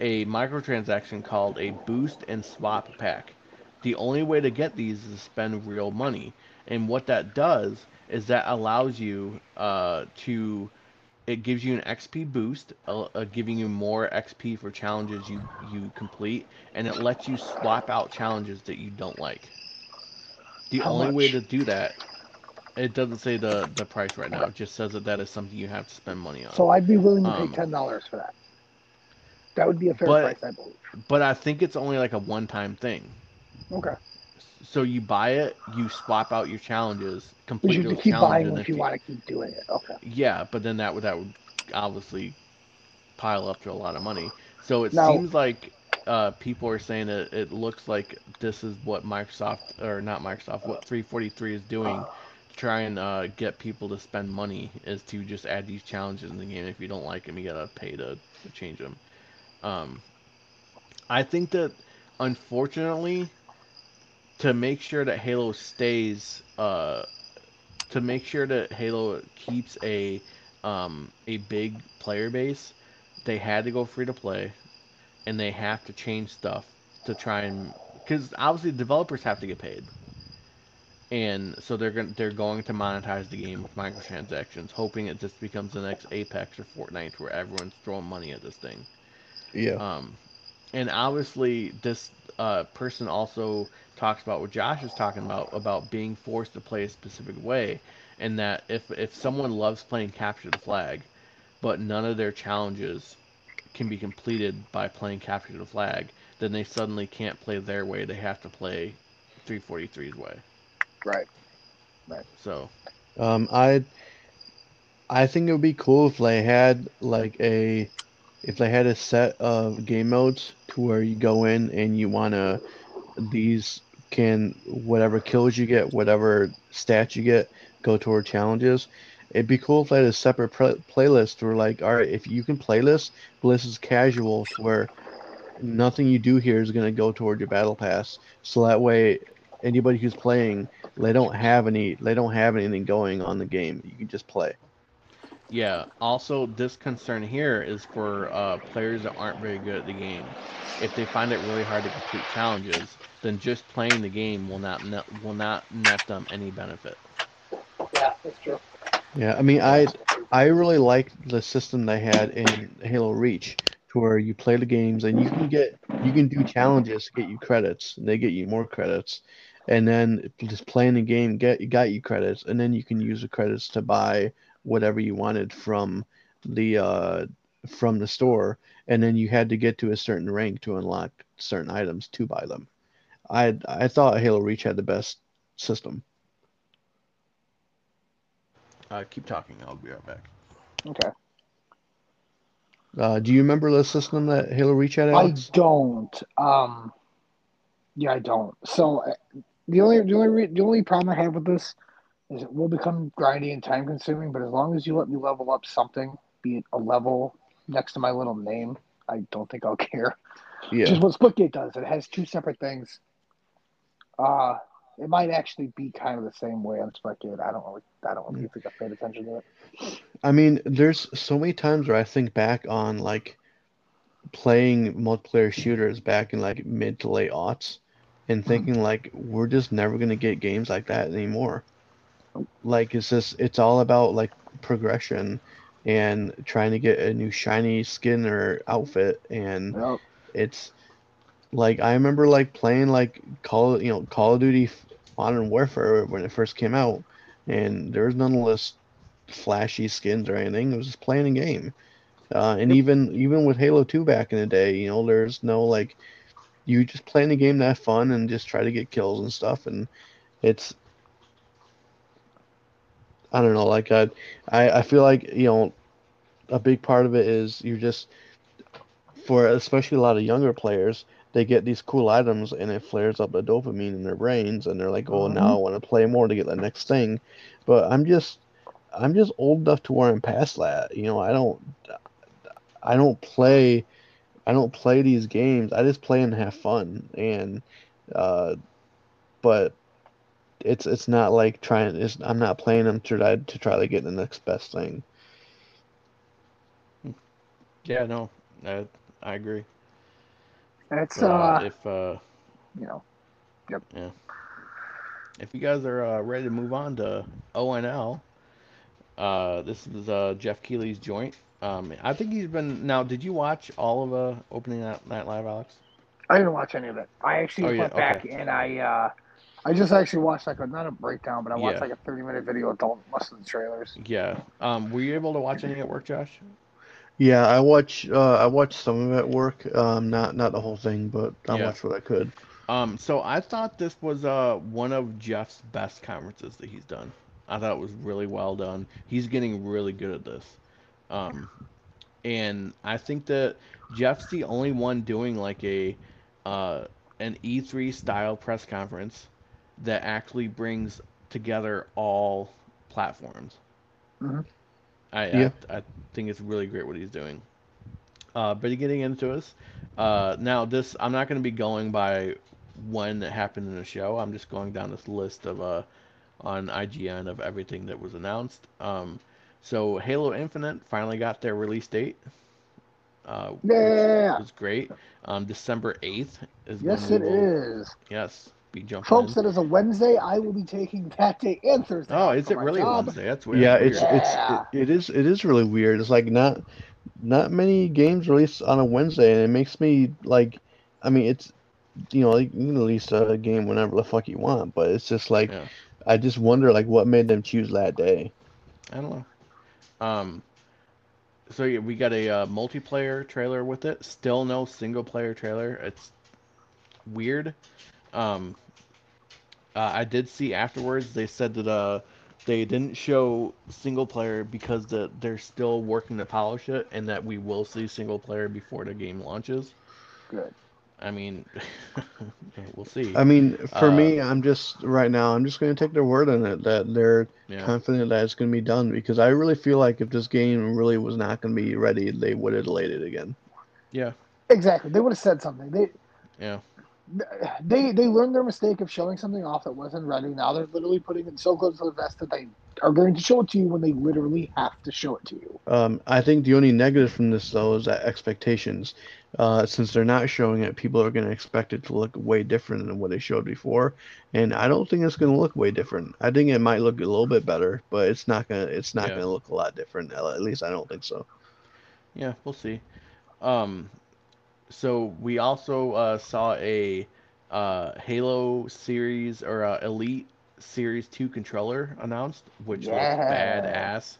a microtransaction called a boost and swap pack. The only way to get these is to spend real money. And what that does is that allows you it gives you an XP boost, giving you more XP for challenges you complete, and it lets you swap out challenges that you don't like. The only way to do that, it doesn't say the price right now. It just says that is something you have to spend money on. So I'd be willing to pay $10 for that. That would be a fair price, I believe. But I think it's only like a one-time thing. Okay. So you buy it, you swap out your challenges, complete those challenges. You keep buying if you want to keep doing it. Okay. Yeah, but then that would obviously pile up to a lot of money. So it seems like people are saying that it looks like this is what what 343 is doing to try and get people to spend money, is to just add these challenges in the game. If you don't like them, you gotta pay to change them. I think that, unfortunately, to make sure that Halo stays, to make sure that Halo keeps a big player base, they had to go free to play, and they have to change stuff to try and, because obviously developers have to get paid, and so they're going to monetize the game with microtransactions, hoping it just becomes the next Apex or Fortnite where everyone's throwing money at this thing. Yeah. And obviously this person also talks about what Josh is talking about being forced to play a specific way, and that if someone loves playing Capture the Flag, but none of their challenges can be completed by playing Capture the Flag, then they suddenly can't play their way. They have to play 343's way. Right. So, I think it would be cool if they had a set of game modes to where you go in and you wanna, whatever kills you get, whatever stats you get, go toward challenges. It'd be cool if they had a separate playlist where, like, all right, if you can play this, but this is casual, to where nothing you do here is gonna go toward your battle pass. So that way, anybody who's playing, they don't have anything going on the game. You can just play. Yeah, also this concern here is for players that aren't very good at the game. If they find it really hard to complete challenges, then just playing the game will not net them any benefit. Yeah, that's true. Yeah, I mean, I really like the system they had in Halo Reach, to where you play the games and you can do challenges to get you credits, and they get you more credits. And then just playing the game got you credits, and then you can use the credits to buy whatever you wanted from the store, and then you had to get to a certain rank to unlock certain items to buy them. I thought Halo Reach had the best system. Keep talking. I'll be right back. Okay. Do you remember the system that Halo Reach had? Alex? I don't. Yeah, I don't. So the only problem I have with this is it will become grindy and time consuming, but as long as you let me level up something, be it a level next to my little name, I don't think I'll care. Yeah. Which is what Splitgate does. It has two separate things. It might actually be kind of the same way on Splitgate. I don't really think I've paid attention to it. I mean, there's so many times where I think back on like playing multiplayer shooters back in like mid to late aughts and thinking like we're just never gonna get games like that anymore. Like it's all about like progression and trying to get a new shiny skin or outfit, and it's like I remember like playing like Call of Duty Modern Warfare when it first came out, and there was none of this flashy skins or anything. It was just playing a game, and even with Halo 2 back in the day, there's no like you just playing the game to have fun and just try to get kills and stuff, and it's. I don't know, like, I feel like, a big part of it is you just, for especially a lot of younger players, they get these cool items and it flares up the dopamine in their brains and they're like, oh, now I want to play more to get the next thing. But I'm just old enough to where I'm past that. I don't play these games. I just play and have fun. And, but... It's not like trying. I'm not playing them to try to get the next best thing. Yeah, no, I agree. That's Yep. Yeah. If you guys are ready to move on to ONL, this is Jeff Keighley's joint. I think he's been. Now, did you watch all of opening night live, Alex? I didn't watch any of it. I actually went back and I just actually watched like not a breakdown, but I watched like a 30-minute video of most of the trailers. Yeah. Were you able to watch any at work, Josh? Yeah, I watched some of it at work. Not the whole thing, but I watched what I could. So I thought this was one of Jeff's best conferences that he's done. I thought it was really well done. He's getting really good at this. And I think that Jeff's the only one doing like an E3 style press conference that actually brings together all platforms. Mm-hmm. I think it's really great what he's doing. But getting into us, now this, I'm not going to be going by when it happened in the show. I'm just going down this list of on IGN of everything that was announced. So Halo Infinite finally got their release date. It was great. December 8th is Yes, it is. Yes. Be jumping folks, that is a Wednesday. I will be taking that day and Thursday. Oh, is it really Wednesday? That's weird. Yeah, it is really weird. It's like not many games released on a Wednesday, and it makes me like, I mean, it's you can release a game whenever the fuck you want, but it's just like I just wonder like what made them choose that day. I don't know. So yeah, we got a multiplayer trailer with it. Still no single player trailer. It's weird. I did see afterwards they said that they didn't show single player because they're still working to polish it, and that we will see single player before the game launches. Good. I mean, we'll see. I mean, for me, I'm just going to take their word on it that they're confident that it's going to be done, because I really feel like if this game really was not going to be ready, they would have delayed it again. Yeah. Exactly. They would have said something. They learned their mistake of showing something off that wasn't ready. Now they're literally putting it so close to the vest that they are going to show it to you when they literally have to show it to you. I think the only negative from this, though, is that expectations. Since they're not showing it, people are going to expect it to look way different than what they showed before. And I don't think it's going to look way different. I think it might look a little bit better, but it's not going to look a lot different. At least I don't think so. Yeah, we'll see. So we also saw a Halo series or Elite Series 2 controller announced, which looks badass.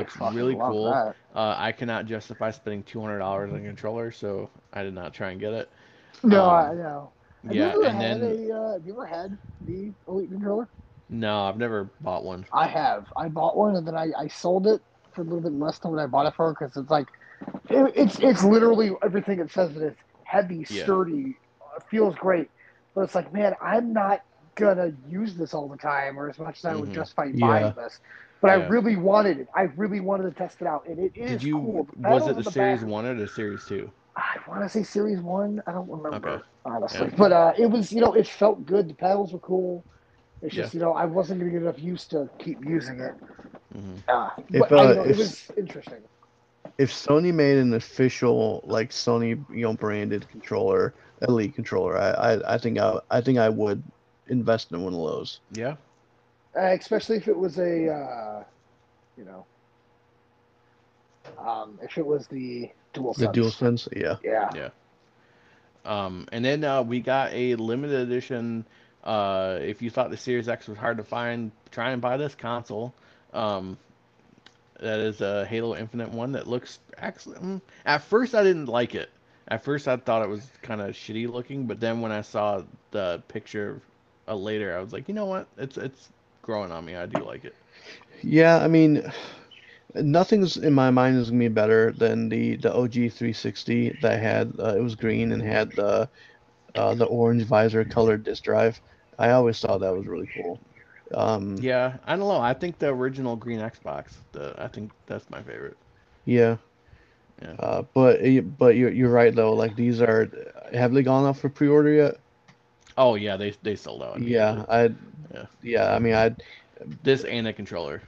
It's really cool. I cannot justify spending $200 on a controller, so I did not try and get it. No, I know. Have you ever had the Elite controller? No, I've never bought one. I have. I bought one, and then I sold it for a little bit less than what I bought it for, because it's like it's literally everything it says. It is heavy, sturdy, feels great, but it's like, man, I'm not gonna use this all the time or as much as I would justify buying this. But I really wanted it. I really wanted to test it out, and it is cool. Was it the Series 1 or the Series 2? I want to say Series 1. I don't remember, honestly. Yeah. But it was, you know, it felt good. The paddles were cool. It's just, you know, I wasn't going to get enough use to keep using it. It was interesting. If Sony made an official, like, Sony, you know, branded controller, Elite controller, I think I would invest in one of those. Yeah. Especially if it was a, you know, if it was the DualSense. The DualSense, yeah. Yeah. Yeah. And then we got a limited edition. If you thought the Series X was hard to find, try and buy this console. That is a Halo Infinite one that looks excellent. At first, I didn't like it. At first, I thought it was kind of shitty looking, but then when I saw the picture later, I was like, you know what? It's growing on me. I do like it. Yeah, I mean, nothing's in my mind is gonna be better than the OG 360 that had it was green and had the orange visor colored disc drive. I always thought that was really cool. Yeah, I don't know. I think the original green Xbox. I think that's my favorite. Yeah. Yeah. But you're right though. Like these are have they gone off for pre-order yet? Oh yeah, they sold out. I mean this and a controller.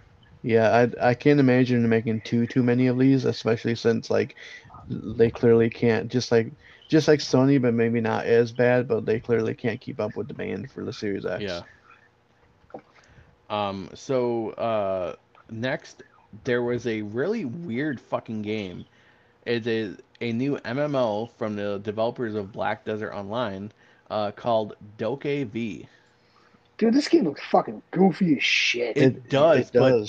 Yeah, I can't imagine making too many of these, especially since like they clearly can't just like Sony, but maybe not as bad, but they clearly can't keep up with demand for the Series X. Yeah. So next there was a really weird fucking game. It is a new MMO from the developers of Black Desert Online called Doke V. Dude, this game looks fucking goofy as shit. It does. But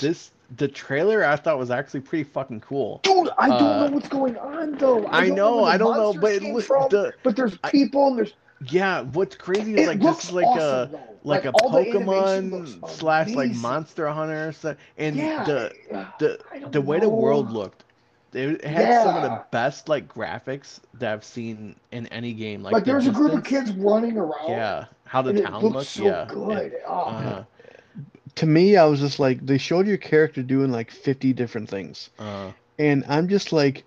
the trailer I thought was actually pretty fucking cool. Dude, I don't know what's going on though. I don't know, but it looks. But there's people and there's. Yeah, what's crazy is like this is like awesome, a Pokemon / like Monster Hunter, and the way the world looked. It had some of the best like graphics that I've seen in any game. Like there's a group of kids running around. Yeah, how the town looks. So good. Yeah. To me, I was just like, they showed your character doing like 50 different things, and I'm just like,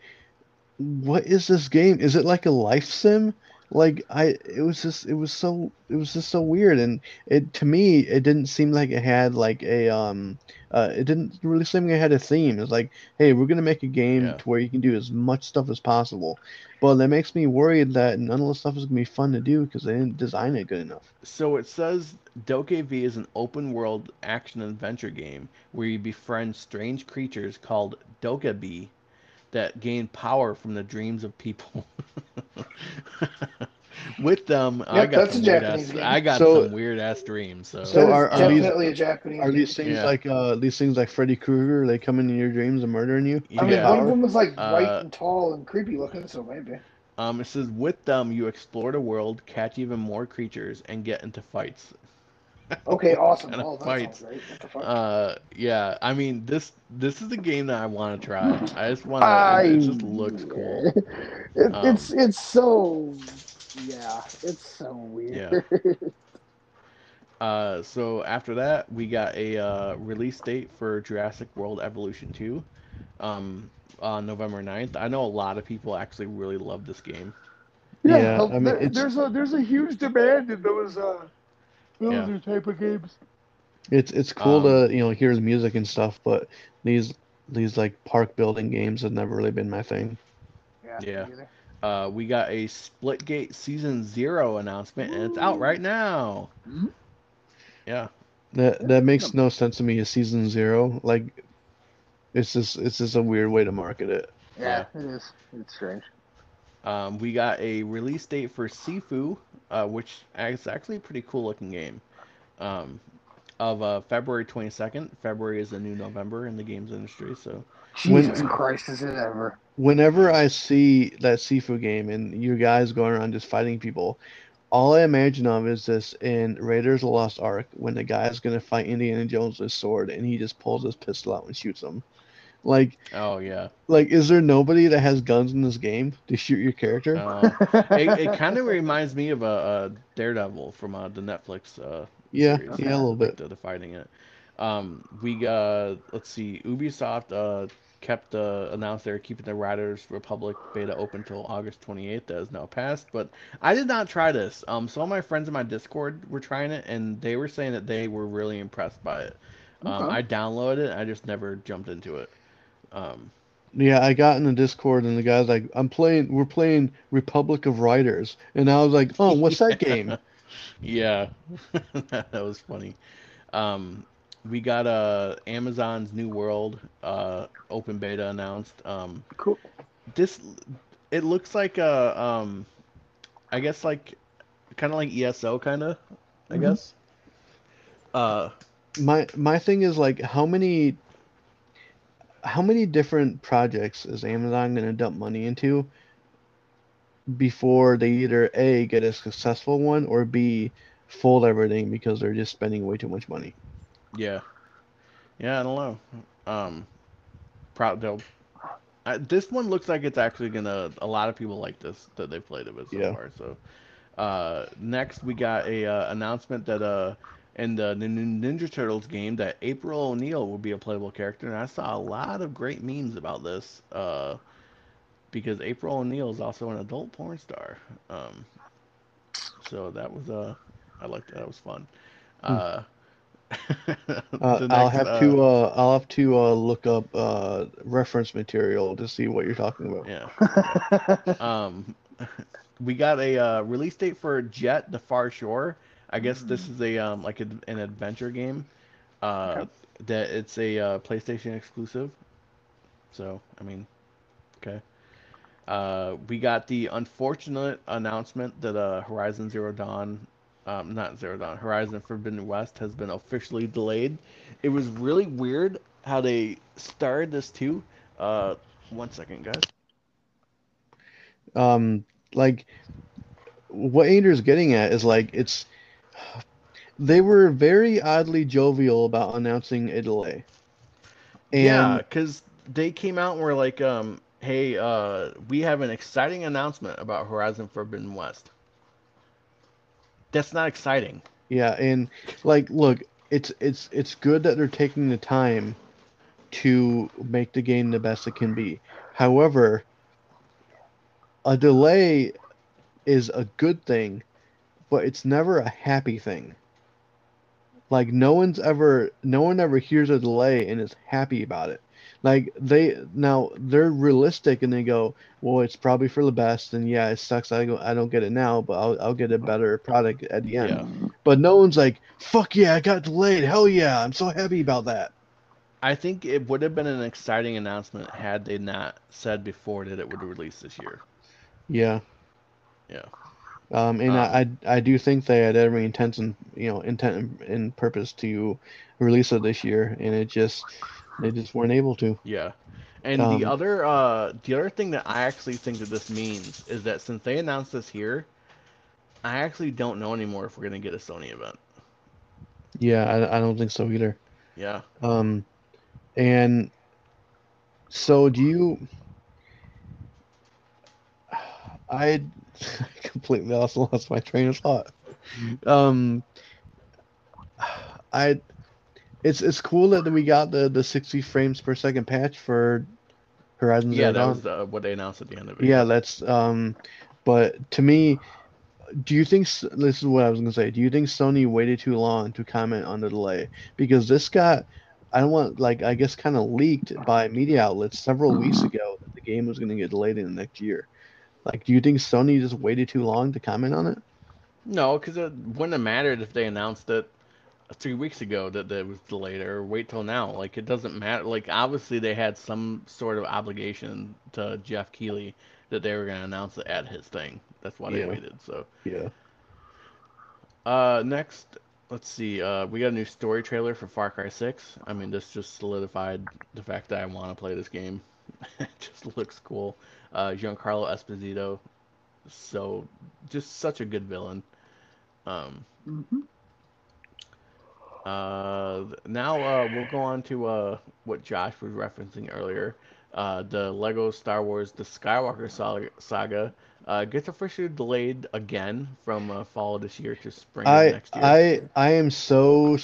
what is this game? Is it like a life sim? Like it was just so weird, and it to me it didn't seem like it had like a it didn't really seem like it had a theme. It's like, hey, we're gonna make a game to where you can do as much stuff as possible, but that makes me worried that none of the stuff is gonna be fun to do because they didn't design it good enough. So it says Doke V is an open world action adventure game where you befriend strange creatures called Dokebi that gain power from the dreams of people. With them, yep, I got some weird ass dreams. So are definitely these, a Japanese. Are these things like Freddy Krueger? They come into your dreams and murdering you. I mean, one of them was like white and tall and creepy looking, so maybe. It says with them you explore the world, catch even more creatures, and get into fights. Okay, awesome. Oh, fights. Right. What the fuck? Yeah. I mean, this is a game that I want to try. I just want to. It just looks cool. It's so weird. Yeah. So after that, we got a release date for Jurassic World Evolution 2, on November 9th. I know a lot of people actually really love this game. Yeah. I mean, there's a huge demand in those. Those are type of games. It's cool to hear the music and stuff, but these like park building games have never really been my thing. Yeah. We got a Splitgate Season 0 announcement, and it's out right now. Mm-hmm. Yeah. That makes no sense to me. A Season 0, like it's just a weird way to market it. Yeah. It is. It's strange. We got a release date for Sifu, which is actually a pretty cool looking game, of February 22nd. February is the new November in the games industry, so. Jesus Christ, is it ever. Whenever I see that Sifu game and you guys going around just fighting people, all I imagine of is this in Raiders of the Lost Ark when the guy is going to fight Indiana Jones with his sword and he just pulls his pistol out and shoots him. Like, oh yeah, like is there nobody that has guns in this game to shoot your character? It kind of reminds me of a Daredevil from the Netflix series. A little bit. They're fighting it. We let's see, Ubisoft kept announced they were keeping the Riders Republic beta open till August 28th. That has now passed, but I did not try this. Some of my friends in my Discord were trying it, and they were saying that they were really impressed by it. Okay. I downloaded it. I just never jumped into it. Yeah, I got in the Discord, and the guy's like, we're playing Republic of Riders, and I was like, oh, what's that game? Yeah, that was funny. We got Amazon's New World open beta announced. Cool. It looks like a I guess kind of like ESO kind of, I mm-hmm. guess. My thing is like how many different projects is Amazon going to dump money into before they either A, get a successful one, or B, fold everything because they're just spending way too much money. Yeah. Yeah, I don't know. This one looks like it's actually gonna, a lot of people like this that they played of it so far. So next we got a announcement that in the Ninja Turtles game that April O'Neil will be a playable character, and I saw a lot of great memes about this because April O'Neil is also an adult porn star. So that was I liked that. That was fun. I'll have to look up reference material to see what you're talking about. Yeah. We got a release date for Jet: The Far Shore. I guess this is a an adventure game. Okay. That it's a PlayStation exclusive. So I mean, okay. We got the unfortunate announcement that Horizon Forbidden West has been officially delayed. It was really weird how they started this too. 1 second, guys. What Andrew's getting at is they were very oddly jovial about announcing a delay. And yeah, because they came out and were like, hey, we have an exciting announcement about Horizon Forbidden West. That's not exciting. Yeah, and look, it's good that they're taking the time to make the game the best it can be. However, a delay is a good thing, but it's never a happy thing. No one ever hears a delay and is happy about it. They're realistic and they go, well, it's probably for the best, and yeah, it sucks. I don't get it now, but I'll get a better product at the end. Yeah. But no one's like, fuck yeah, I got delayed. Hell yeah, I'm so happy about that. I think it would have been an exciting announcement had they not said before that it would release this year. Yeah. Yeah. I do think they had every intent and purpose to release it this year, and they just weren't able to. Yeah. And the other thing that I actually think that this means is that since they announced this here, I actually don't know anymore if we're going to get a Sony event. Yeah, I don't think so either. Yeah. And so do you... I completely also lost my train of thought. It's cool that we got the 60 frames per second patch for Horizon Zero Dawn. Yeah, that was what they announced at the end of it. Yeah, that's but to me, do you think this is what I was gonna say? Do you think Sony waited too long to comment on the delay? Because this got, I guess, kind of leaked by media outlets several weeks ago that the game was gonna get delayed in the next year. Do you think Sony just waited too long to comment on it? No, because it wouldn't have mattered if they announced it 3 weeks ago that it was delayed, or wait till now. It doesn't matter. Obviously, they had some sort of obligation to Jeff Keighley that they were going to announce it at his thing. That's why they waited. So yeah. Next, let's see. We got a new story trailer for Far Cry 6. I mean, this just solidified the fact that I want to play this game. It just looks cool. Giancarlo Esposito, so just such a good villain. Now we'll go on to what Josh was referencing earlier. The Lego Star Wars The Skywalker Saga gets officially delayed again from fall this year to spring next year. I am so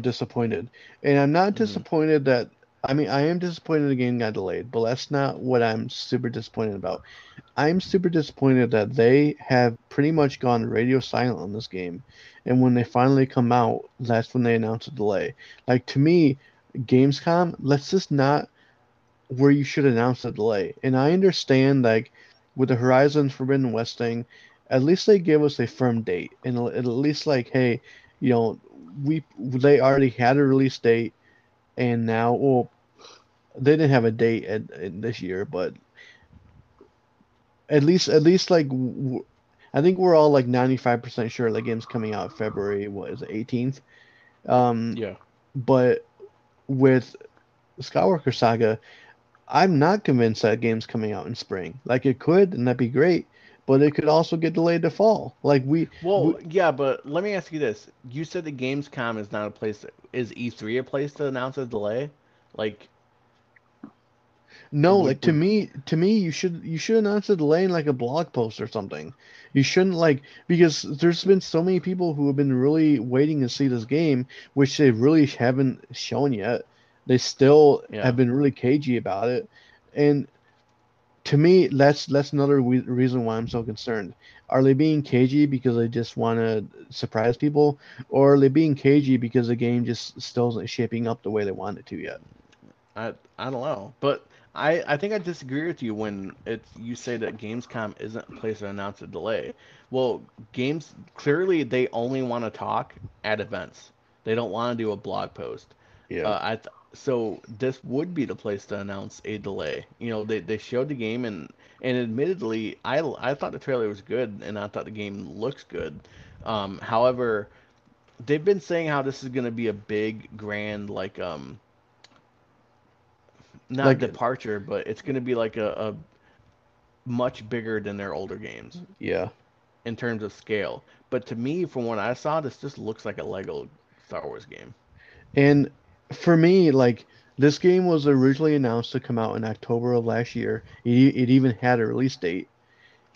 disappointed, and I'm not disappointed that I mean, I am disappointed the game got delayed, but that's not what I'm super disappointed about. I'm super disappointed that they have pretty much gone radio silent on this game, and when they finally come out, that's when they announce a delay. Like, to me, Gamescom, that's just not where you should announce a delay. And I understand, like, with the Horizon Forbidden West thing, at least they give us a firm date, and at least, like, hey, you know, they already had a release date, and now, well, they didn't have a date in this year, but at least like, I think we're all like 95% sure the game's coming out February, what is it, 18th? Yeah. But with Skywalker Saga, I'm not convinced that game's coming out in spring. Like, it could, and that'd be great, but it could also get delayed to fall. Like, yeah, but let me ask you this. You said that Gamescom is not a place that, is E3 a place to announce a delay? Like, no, like, to me you should announce a delay in like a blog post or something. You shouldn't, like, because there's been so many people who have been really waiting to see this game, which they really haven't shown yet. They still have been really cagey about it, and to me, that's another reason why I'm so concerned. Are they being cagey because they just want to surprise people, or are they being cagey because the game just still isn't shaping up the way they want it to yet? I don't know, but I think I disagree with you when you say that Gamescom isn't a place to announce a delay. Well, games, clearly they only want to talk at events. They don't want to do a blog post. Yeah. So this would be the place to announce a delay. You know, they showed the game, and admittedly, I thought the trailer was good, and I thought the game looks good. However, they've been saying how this is going to be a big, grand, like, not like, departure, but it's going to be like a much bigger than their older games. Yeah. In terms of scale. But to me, from what I saw, this just looks like a Lego Star Wars game. And for me, like, this game was originally announced to come out in October of last year. It even had a release date.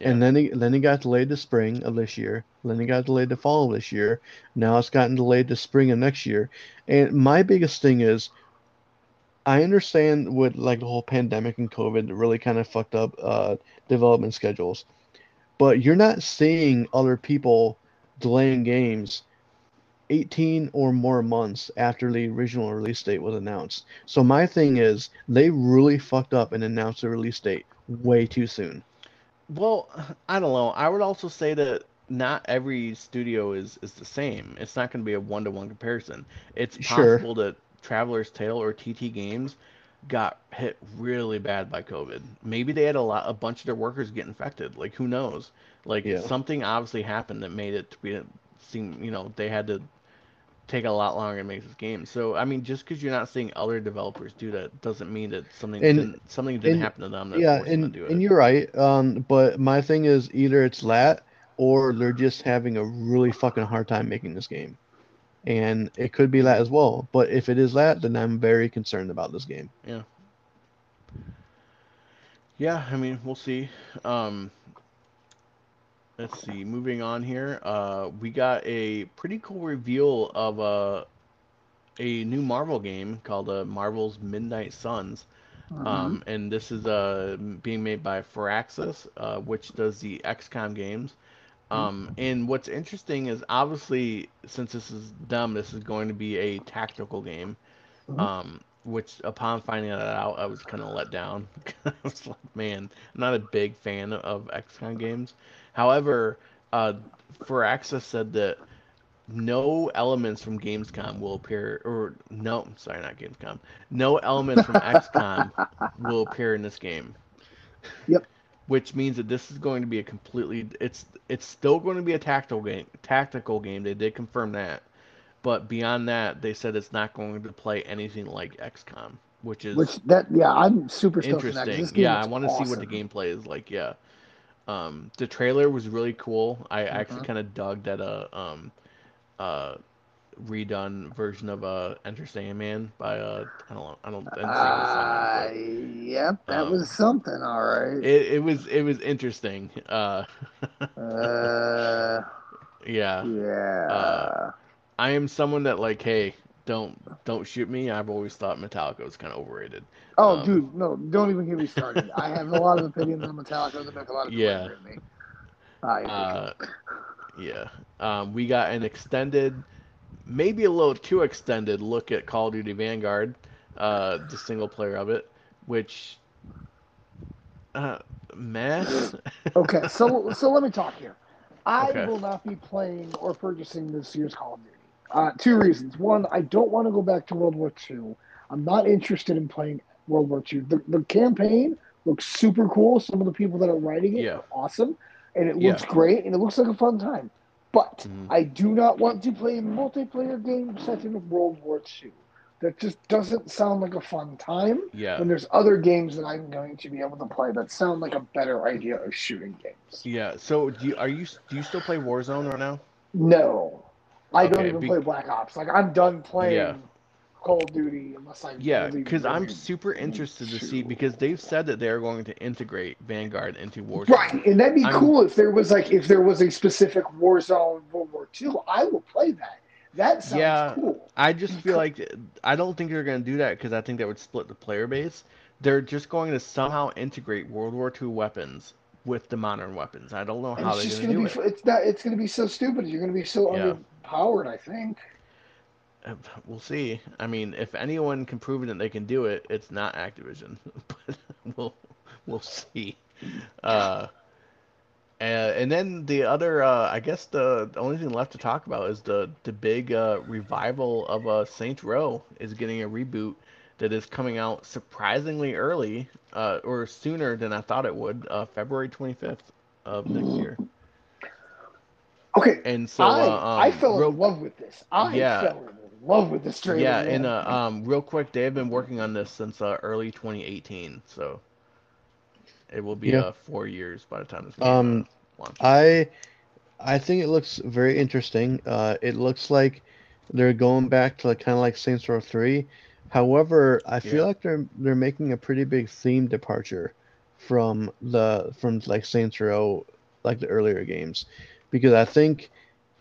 Yeah. And then it got delayed to spring of this year. Then it got delayed to fall of this year. Now it's gotten delayed to spring of next year. And my biggest thing is, I understand with, like, the whole pandemic and COVID really kind of fucked up development schedules. But you're not seeing other people delaying games 18 or more months after the original release date was announced. So my thing is, they really fucked up and announced the release date way too soon. Well, I don't know. I would also say that not every studio is the same. It's not going to be a one-to-one comparison. It's possible that Traveler's Tale or TT Games got hit really bad by COVID. Maybe they had a bunch of their workers get infected. Like, who knows? Like, something obviously happened that made it seem, you know, they had to take a lot longer to make this game. So I mean, just because you're not seeing other developers do that doesn't mean that something didn't happen to them. That forced them to do it. And you're right. But my thing is, either it's that, or they're just having a really fucking hard time making this game, and it could be that as well. But if it is that, then I'm very concerned about this game. Yeah. Yeah, I mean, we'll see. Let's see, moving on here, we got a pretty cool reveal of a new Marvel game called Marvel's Midnight Suns. And this is being made by Firaxis, which does the XCOM games. And what's interesting is, obviously, since this is dumb, this is going to be a tactical game, which, upon finding that out, I was kind of let down. I was like, man, I'm not a big fan of XCOM games. However, Firaxis said that no elements from Gamescom will appear, no elements from XCOM will appear in this game. Yep. Which means that this is going to be a completely, it's still going to be a tactical game. They did confirm that, but beyond that, they said it's not going to play anything like XCOM, which I'm super stoked for that. This game I want to see what the gameplay is like. Yeah. The trailer was really cool. I actually kind of dug that redone version of Enter Sandman by that was something, all right. It was interesting. I am someone that, like, hey, Don't shoot me. I've always thought Metallica was kind of overrated. Oh, dude, no, don't even get me started. I have a lot of opinions on Metallica that make a lot of sense to me. We got an extended, maybe a little too extended look at Call of Duty Vanguard, the single player of it, which, meh. Okay, so let me talk here. I will not be playing or purchasing this year's Call of Duty. 2 reasons. 1, I don't want to go back to World War II. I'm not interested in playing World War II. The campaign looks super cool. Some of the people that are writing it are awesome. And it looks great. And it looks like a fun time. But I do not want to play a multiplayer game set in World War II. That just doesn't sound like a fun time. Yeah. When there's other games that I'm going to be able to play that sound like a better idea of shooting games. Yeah. So do you still play Warzone right now? No. I don't even play Black Ops. Like, I'm done playing Call of Duty unless I... Yeah, because I'm super interested to see, because they've said that they're going to integrate Vanguard into Warzone. Right, and that'd be cool if there was a specific Warzone World War II. I will play that. That sounds cool. I just feel like... I don't think they're going to do that, because I think that would split the player base. They're just going to somehow integrate World War II weapons with the modern weapons. I don't know how they're going to do it. It's going to be so stupid. You're going to be so... Howard, I think. We'll see. I mean, if anyone can prove that they can do it, it's not Activision. But we'll see. And then the other, I guess the only thing left to talk about is the big revival of Saints Row is getting a reboot that is coming out surprisingly early, or sooner than I thought it would, February 25th of next year. Okay, and so I fell in love with this. I fell in love with this trailer. Yeah, and real quick, they have been working on this since early 2018, so it will be 4 years by the time this game launches. I think it looks very interesting. It looks like they're going back to kind of like Saints Row 3. However, I feel like they're making a pretty big theme departure from Saints Row, like the earlier games. Because I think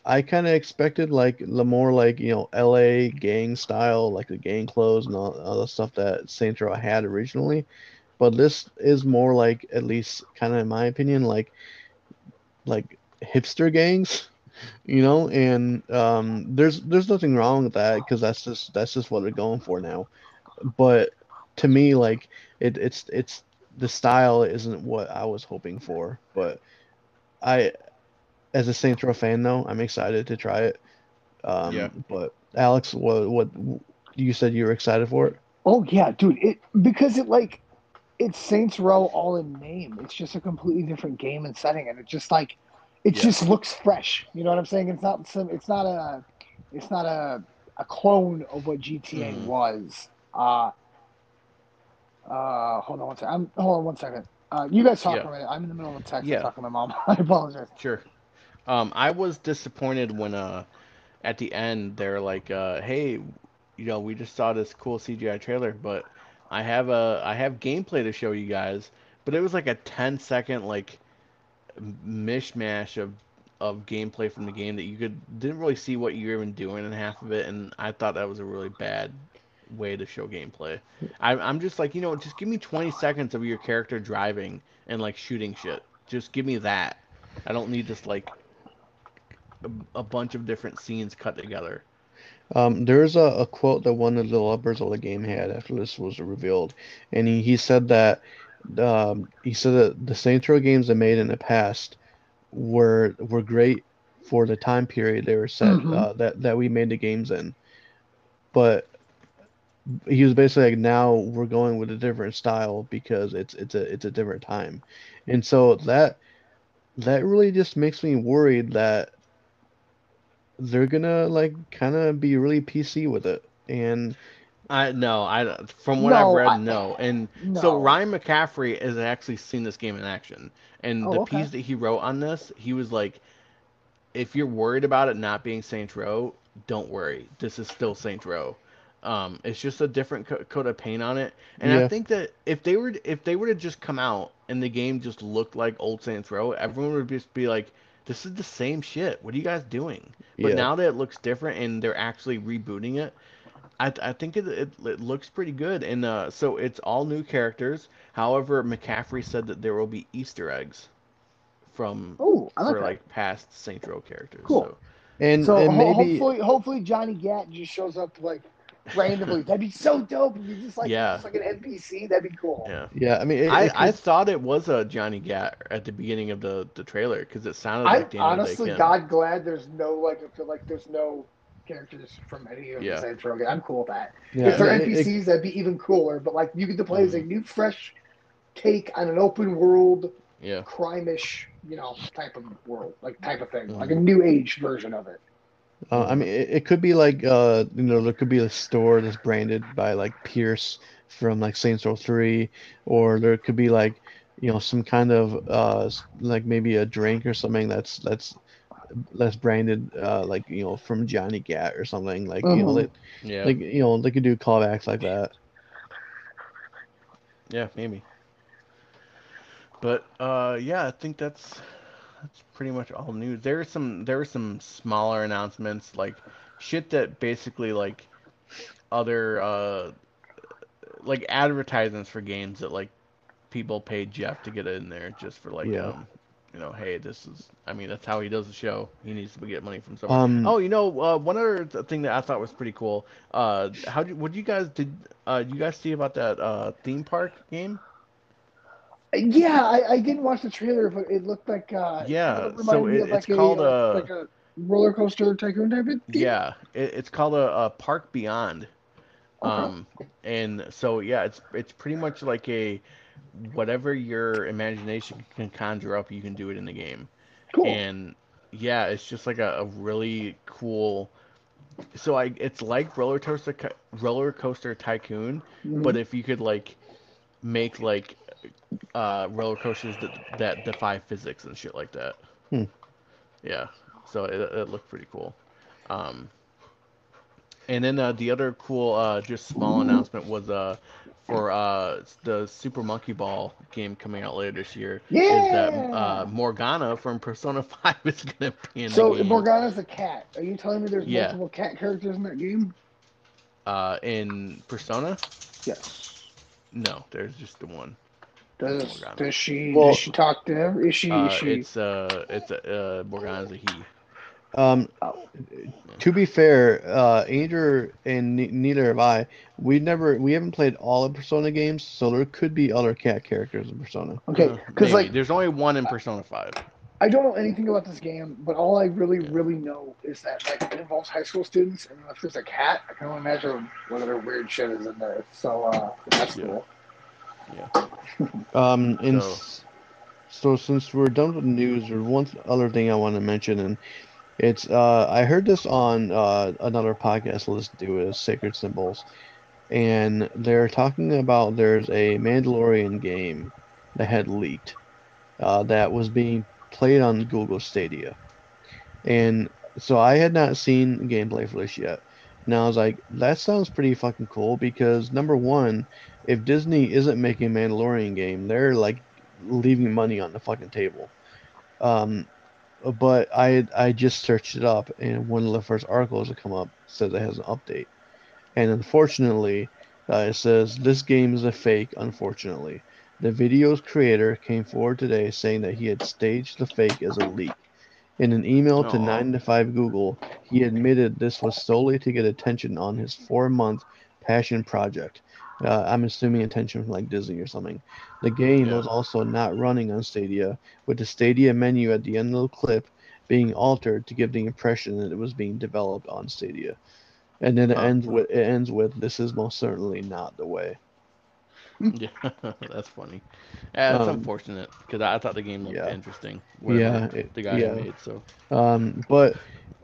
I kind of expected the more LA gang style, the gang clothes and all the stuff that Saints Row had originally, but this is more at least kind of in my opinion like hipster gangs, and there's nothing wrong with that because that's just what they're going for now, but to me it's the style isn't what I was hoping for, but I. As a Saints Row fan, though, I'm excited to try it. But Alex, what you said you were excited for it? Oh yeah, dude! Because it's Saints Row all in name. It's just a completely different game and setting, and it just looks fresh. You know what I'm saying? It's not a clone of what GTA was. Hold on one second. You guys talk for a minute. I'm in the middle of a text. I'm talking to my mom. I apologize. Sure. I was disappointed when, at the end, they're like, "Hey, we just saw this cool CGI trailer, but I have gameplay to show you guys." But it was like a 10-second mishmash of gameplay from the game that didn't really see what you were even doing in half of it, and I thought that was a really bad way to show gameplay. I'm just like, just give me 20 seconds of your character driving and shooting shit. Just give me that. I don't need just a bunch of different scenes cut together. There's a quote that one of the developers of the game had after this was revealed, and he said that the Saints Row games they made in the past were great for the time period they were set that we made the games in, but he was basically now we're going with a different style because it's a different time, and so that really just makes me worried that they're gonna kind of be really PC with it. And so Ryan McCaffrey has actually seen this game in action, and piece that he wrote on this, he was like, if you're worried about it not being Saints Row, don't worry, this is still Saints Row. It's just a different coat of paint on it, and I think that if they were to just come out and the game just looked like old Saints Row, everyone would just be like, "This is the same shit. What are you guys doing?" But now that it looks different and they're actually rebooting it, I think it looks pretty good, and so it's all new characters. However, McCaffrey said that there will be Easter eggs from past Saints Row characters. Cool. So. And so and hopefully Johnny Gat just shows up like randomly. That'd be so dope. If you're just like just like an NPC. That'd be cool. Yeah. I mean, I thought it was a Johnny Gat at the beginning of the trailer because it sounded like. I'm honestly glad there's no like. I feel like there's no characters from any of the Saints Row games. I'm cool with that. If they're NPCs, that'd be even cooler. But like, you get to play as a new, fresh take on an open world, crime-ish, type of world, type of thing, like a new age version of it. I mean, it could be like, there could be a store that's branded by like Pierce from like Saints Row 3, or there could be like, some kind of like maybe a drink or something that's branded from Johnny Gat or something they could do callbacks like that. Yeah, maybe. But I think that's pretty much all new. There were some smaller announcements, like shit that basically like other like advertisements for games that like people paid Jeff to get in there just for like hey, this is... I mean, that's how he does the show. He needs to get money from somewhere. One other thing that I thought was pretty cool. You guys see about that theme park game? Yeah, I didn't watch the trailer, but it looked like... it's called a roller coaster tycoon type of thing? Yeah, it's called a Park Beyond. Okay. And so, it's pretty much like a... whatever your imagination can conjure up, you can do it in the game. Cool. And it's just like a really cool. So it's like Roller Coaster Tycoon, but if you could like make like roller coasters that defy physics and shit like that. Yeah. So it looked pretty cool. And then the other cool, just small announcement was for the Super Monkey Ball game coming out later this year. Yeah! Is that Morgana from Persona 5 is going to be in the game. So Morgana's a cat. Are you telling me there's multiple cat characters in that game? In Persona? Yes. No, there's just the one. Does she talk to him? Is she? Morgana's a he. To be fair, Andrew and neither have I. We haven't played all of Persona games, so there could be other cat characters in Persona. Okay, because there's only one in Persona 5. I don't know anything about this game, but all I really know is that it involves high school students, and if there's a cat, I can only imagine what other weird shit is in there. So that's cool. Yeah. So since we're done with the news, there's one other thing I want to mention, and it's I heard this on another podcast. Let's do it. Sacred Symbols, and they're talking about there's a Mandalorian game that had leaked that was being played on Google Stadia, and so I had not seen gameplay for this yet. And I was like, that sounds pretty fucking cool because number one, if Disney isn't making a Mandalorian game, they're like leaving money on the fucking table. But I just searched it up, and one of the first articles that come up says it has an update. And unfortunately, it says, this game is a fake, unfortunately. The video's creator came forward today saying that he had staged the fake as a leak. In an email to 9 to 5 Google, he admitted this was solely to get attention on his 4-month passion project. I'm assuming attention from like Disney or something. The game was also not running on Stadia, with the Stadia menu at the end of the clip being altered to give the impression that it was being developed on Stadia. And then it ends with this is most certainly not the way. Yeah, that's funny. That's unfortunate because I thought the game looked interesting. The guy made so. But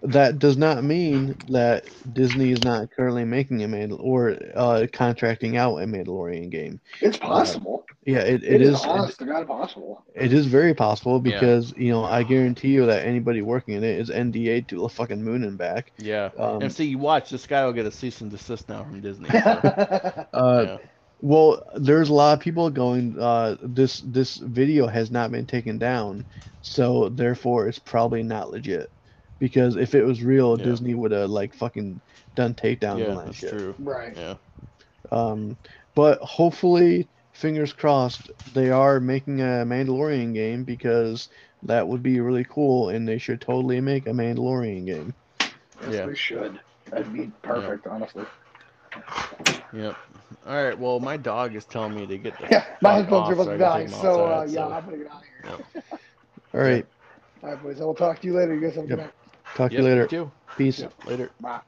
that does not mean that Disney is not currently making a contracting out a Mandalorian game. It's possible. It is. Honest to God, possible. It is very possible because I guarantee you that anybody working in it is NDA to the fucking moon and back. Yeah. And see, you watch this guy will get a cease and desist now from Disney. So. Well, there's a lot of people going, this video has not been taken down, so therefore it's probably not legit. Because if it was real, Disney would have, fucking done takedowns on that shit. Yeah, that's true. Right. Yeah. But hopefully, fingers crossed, they are making a Mandalorian game, because that would be really cool, and they should totally make a Mandalorian game. Yes, they should. That'd be perfect, honestly. Yep. All right. Well, my dog is telling me to get the my dog's about to die, so I'm gonna get out of here. Yep. All right. All right, boys. I will talk to you later. You guys have a good night. Talk to you later. You too. Peace. Yep. Later. Bye.